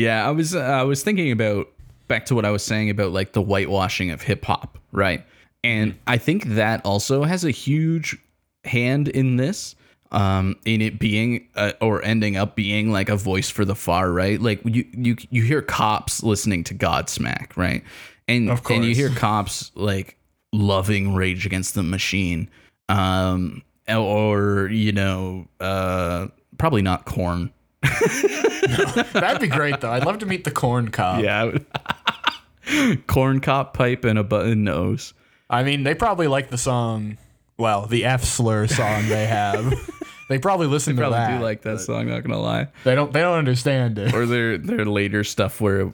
Yeah, I was thinking about, back to what I was saying about like the whitewashing of hip hop, right? And I think that also has a huge hand in this, in it being or ending up being like a voice for the far right. Like you hear cops listening to Godsmack, right? And of course, and you hear cops like loving Rage Against the Machine, or you know, probably not Korn. No, that'd be great though. I'd love to meet the Korn cop. Yeah, Korn cop pipe and a button nose. I mean, they probably like the song. Well, the F slur song they have. They probably listen to that. They probably do like that song. Not gonna lie. They don't understand it. Or their later stuff where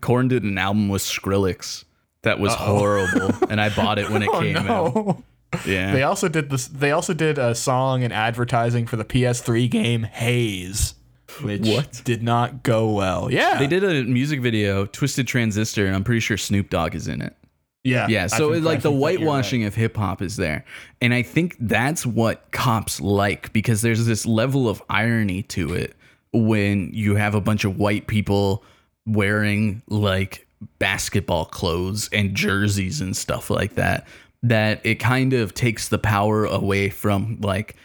Korn did an album with Skrillex that was horrible, and I bought it when it came out. Yeah. They also did this. They also did a song and advertising for the PS3 game Haze, which did not go well. Yeah. They did a music video, Twisted Transistor, and I'm pretty sure Snoop Dogg is in it. Yeah. Yeah. So it's like the whitewashing of hip hop is there. And I think that's what cops like, because there's this level of irony to it when you have a bunch of white people wearing like basketball clothes and jerseys and stuff like that, that it kind of takes the power away from like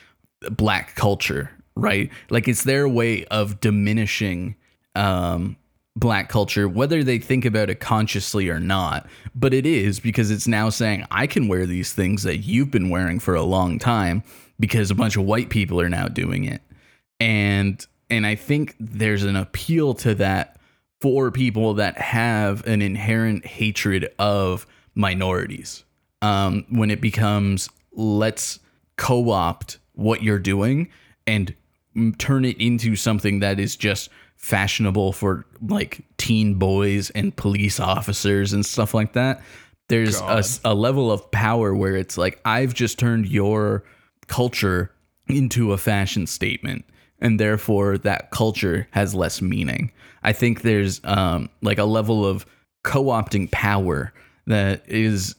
black culture, right? Like it's their way of diminishing, black culture, whether they think about it consciously or not. But it is, because it's now saying I can wear these things that you've been wearing for a long time because a bunch of white people are now doing it. And I think there's an appeal to that for people that have an inherent hatred of minorities. When it becomes, let's co-opt what you're doing and turn it into something that is just fashionable for like teen boys and police officers and stuff like that. There's a level of power where it's like, I've just turned your culture into a fashion statement, and therefore that culture has less meaning. I think there's like a level of co-opting power that is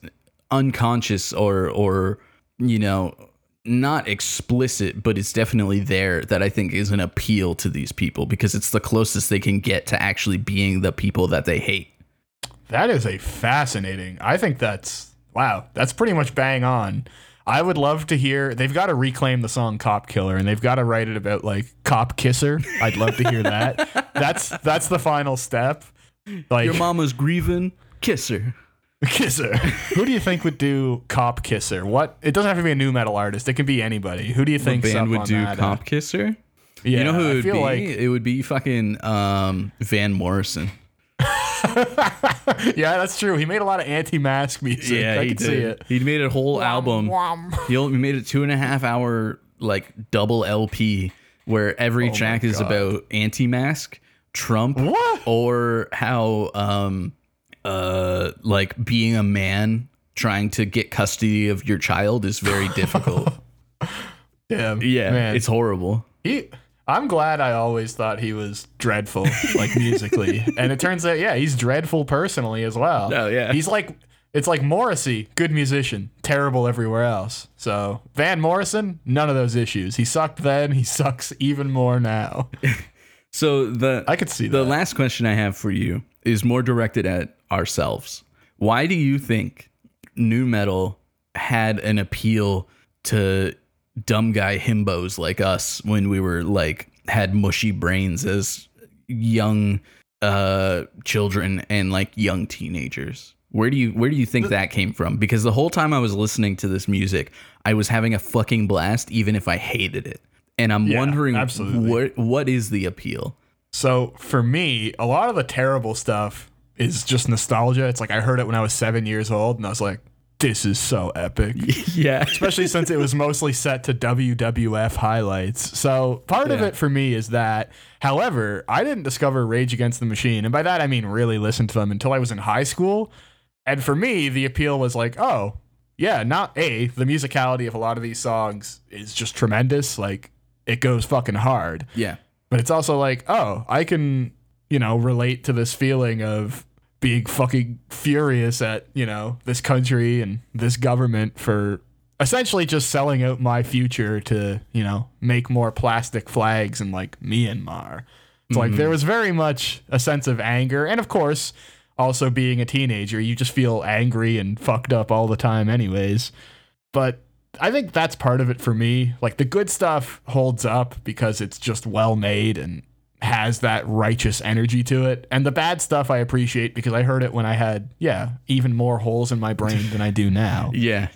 unconscious or you know, not explicit, but it's definitely there, that I think is an appeal to these people, because it's the closest they can get to actually being the people that they hate. That is a fascinating. I think that's, wow, that's pretty much bang on. I would love to hear, they've got to reclaim the song Cop Killer, and they've got to write it about like Cop Kisser. I'd love to hear that. That's the final step. Like, your mama's grieving, kiss her. Kisser. Who do you think would do Cop Kisser? What? It doesn't have to be a new metal artist. It can be anybody. Who do you think band would do that, Cop Kisser? Yeah, you know who it would be? Like, it would be fucking Van Morrison. Yeah, that's true. He made a lot of anti-mask music. Yeah, I can see it. He made a whole album. He only made a 2.5-hour like double LP where every track is about anti-mask, Trump, or how like being a man trying to get custody of your child is very difficult. Damn, yeah, man. It's horrible. I'm glad I always thought he was dreadful, like musically, and it turns out, yeah, he's dreadful personally as well. Oh yeah, he's like, it's like Morrissey, good musician, terrible everywhere else. So Van Morrison, none of those issues. He sucked then, he sucks even more now. So I could see the last question I have for you is more directed at ourselves. Why do you think nu metal had an appeal to dumb guy himbos like us when we were like had mushy brains as young children and like young teenagers? Where do you think that came from? Because the whole time I was listening to this music, I was having a fucking blast, even if I hated it. And I'm wondering, absolutely, what is the appeal? So for me, a lot of the terrible stuff is just nostalgia. It's like I heard it when I was 7 years old, and I was like, this is so epic. Yeah. Especially since it was mostly set to WWF highlights. So part of it for me is that. However, I didn't discover Rage Against the Machine, and by that I mean really listen to them, until I was in high school. And for me, the appeal was like, oh, yeah, the musicality of a lot of these songs is just tremendous. Like, it goes fucking hard. Yeah. But it's also like, oh, I can, you know, relate to this feeling of being fucking furious at, you know, this country and this government for essentially just selling out my future to, you know, make more plastic flags in like Myanmar. It's like there was very much a sense of anger. And of course, also being a teenager, you just feel angry and fucked up all the time anyways. But I think that's part of it for me. Like, the good stuff holds up because it's just well made and has that righteous energy to it. And the bad stuff I appreciate because I heard it when I had, even more holes in my brain than I do now. Yeah.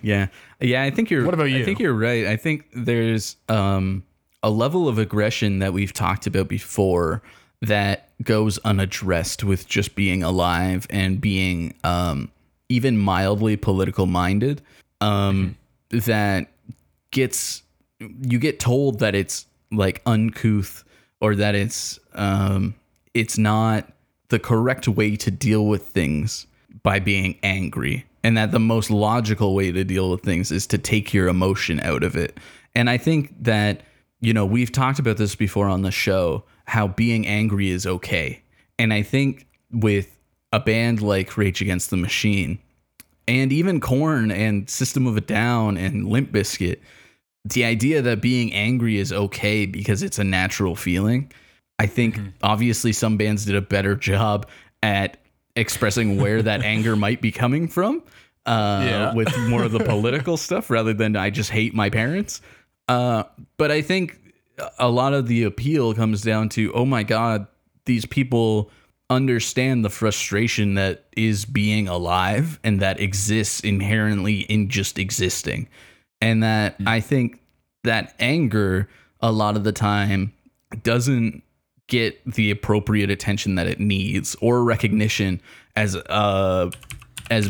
I think what about you? I think you're right. I think there's a level of aggression that we've talked about before that goes unaddressed with just being alive and being even mildly political minded. That you get told that it's like uncouth, or that it's not the correct way to deal with things by being angry. and that the most logical way to deal with things is to take your emotion out of it. And I think that, you know, we've talked about this before on the show, how being angry is okay. And I think with a band like Rage Against the Machine, and even Korn and System of a Down and Limp Bizkit, the idea that being angry is okay because it's a natural feeling, I think obviously some bands did a better job at expressing where that anger might be coming from with more of the political stuff rather than I just hate my parents. But I think a lot of the appeal comes down to, oh my God, these people understand the frustration that is being alive and that exists inherently in just existing. And that I think that anger a lot of the time doesn't get the appropriate attention that it needs or recognition as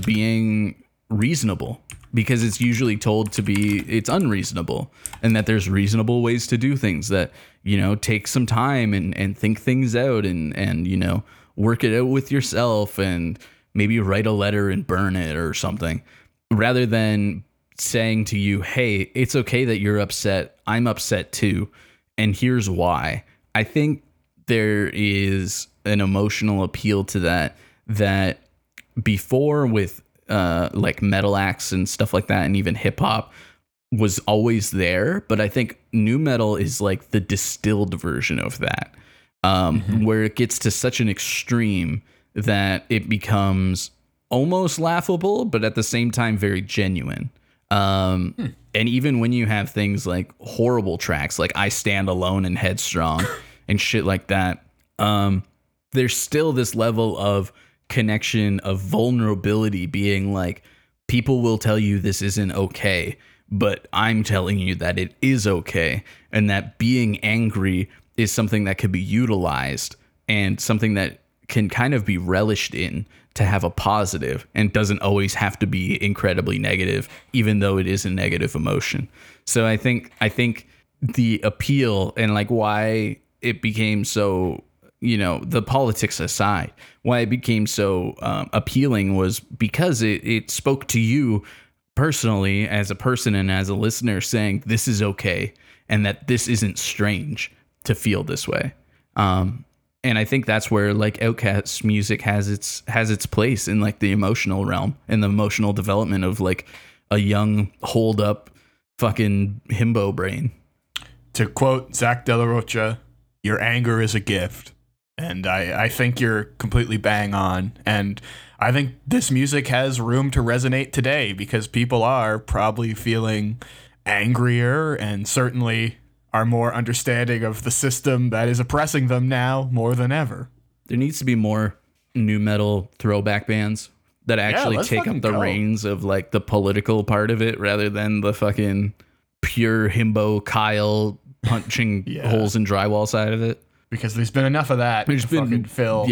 being reasonable, because it's usually told to be it's unreasonable, and that there's reasonable ways to do things that, you know, take some time and think things out and, you know, work it out with yourself and maybe write a letter and burn it or something, rather than saying to you, hey, it's okay that you're upset. I'm upset too. And here's why. I think there is an emotional appeal to that, that before with like metal acts and stuff like that, and even hip hop was always there. But I think nu metal is like the distilled version of that, where it gets to such an extreme that it becomes almost laughable, but at the same time, very genuine. And even when you have things like horrible tracks, like I Stand Alone and Headstrong and shit like that, there's still this level of connection, of vulnerability, being like, people will tell you this isn't okay, but I'm telling you that it is okay. And that being angry is something that could be utilized and something that can kind of be relished in to have a positive, and doesn't always have to be incredibly negative, even though it is a negative emotion. So I think the appeal, and like why it became so, you know, the politics aside, why it became so appealing was because it spoke to you personally as a person and as a listener, saying this is okay, and that this isn't strange to feel this way. And I think that's where like Outkast's music has its place in like the emotional realm and the emotional development of like a young holed up fucking himbo brain. To quote Zach De La Rocha, your anger is a gift. And I think you're completely bang on. And I think this music has room to resonate today because people are probably feeling angrier and certainly are more understanding of the system that is oppressing them now more than ever. There needs to be more nu metal throwback bands that actually take up the reins of like the political part of it rather than the fucking pure himbo Kyle punching holes in drywall side of it. Because there's been enough of that. There's been fucking fill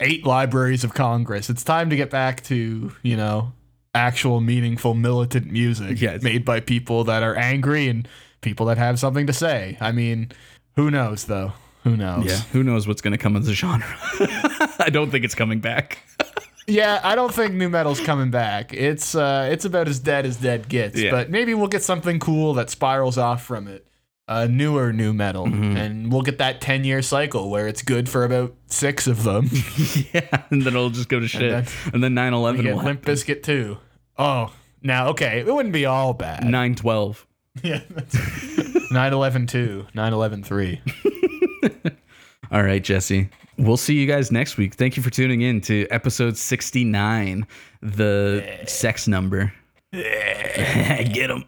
8 libraries of Congress. It's time to get back to, you know, actual meaningful militant music made by people that are angry and people that have something to say. I mean, who knows though? Who knows? Yeah. Who knows what's going to come as a genre? I don't think it's coming back. I don't think nu metal's coming back. It's about as dead gets. Yeah. But maybe we'll get something cool that spirals off from it. Newer nu metal, and we'll get that 10-year cycle where it's good for about 6 of them. And then it'll just go to shit. And then 9/11 will Limp Bizkit too. Oh, now okay, it wouldn't be all bad. 9/12. Yeah, 9/11 2, 9/11 3. All right, Jesse. We'll see you guys next week. Thank you for tuning in to episode 69, the sex number. Get 'em.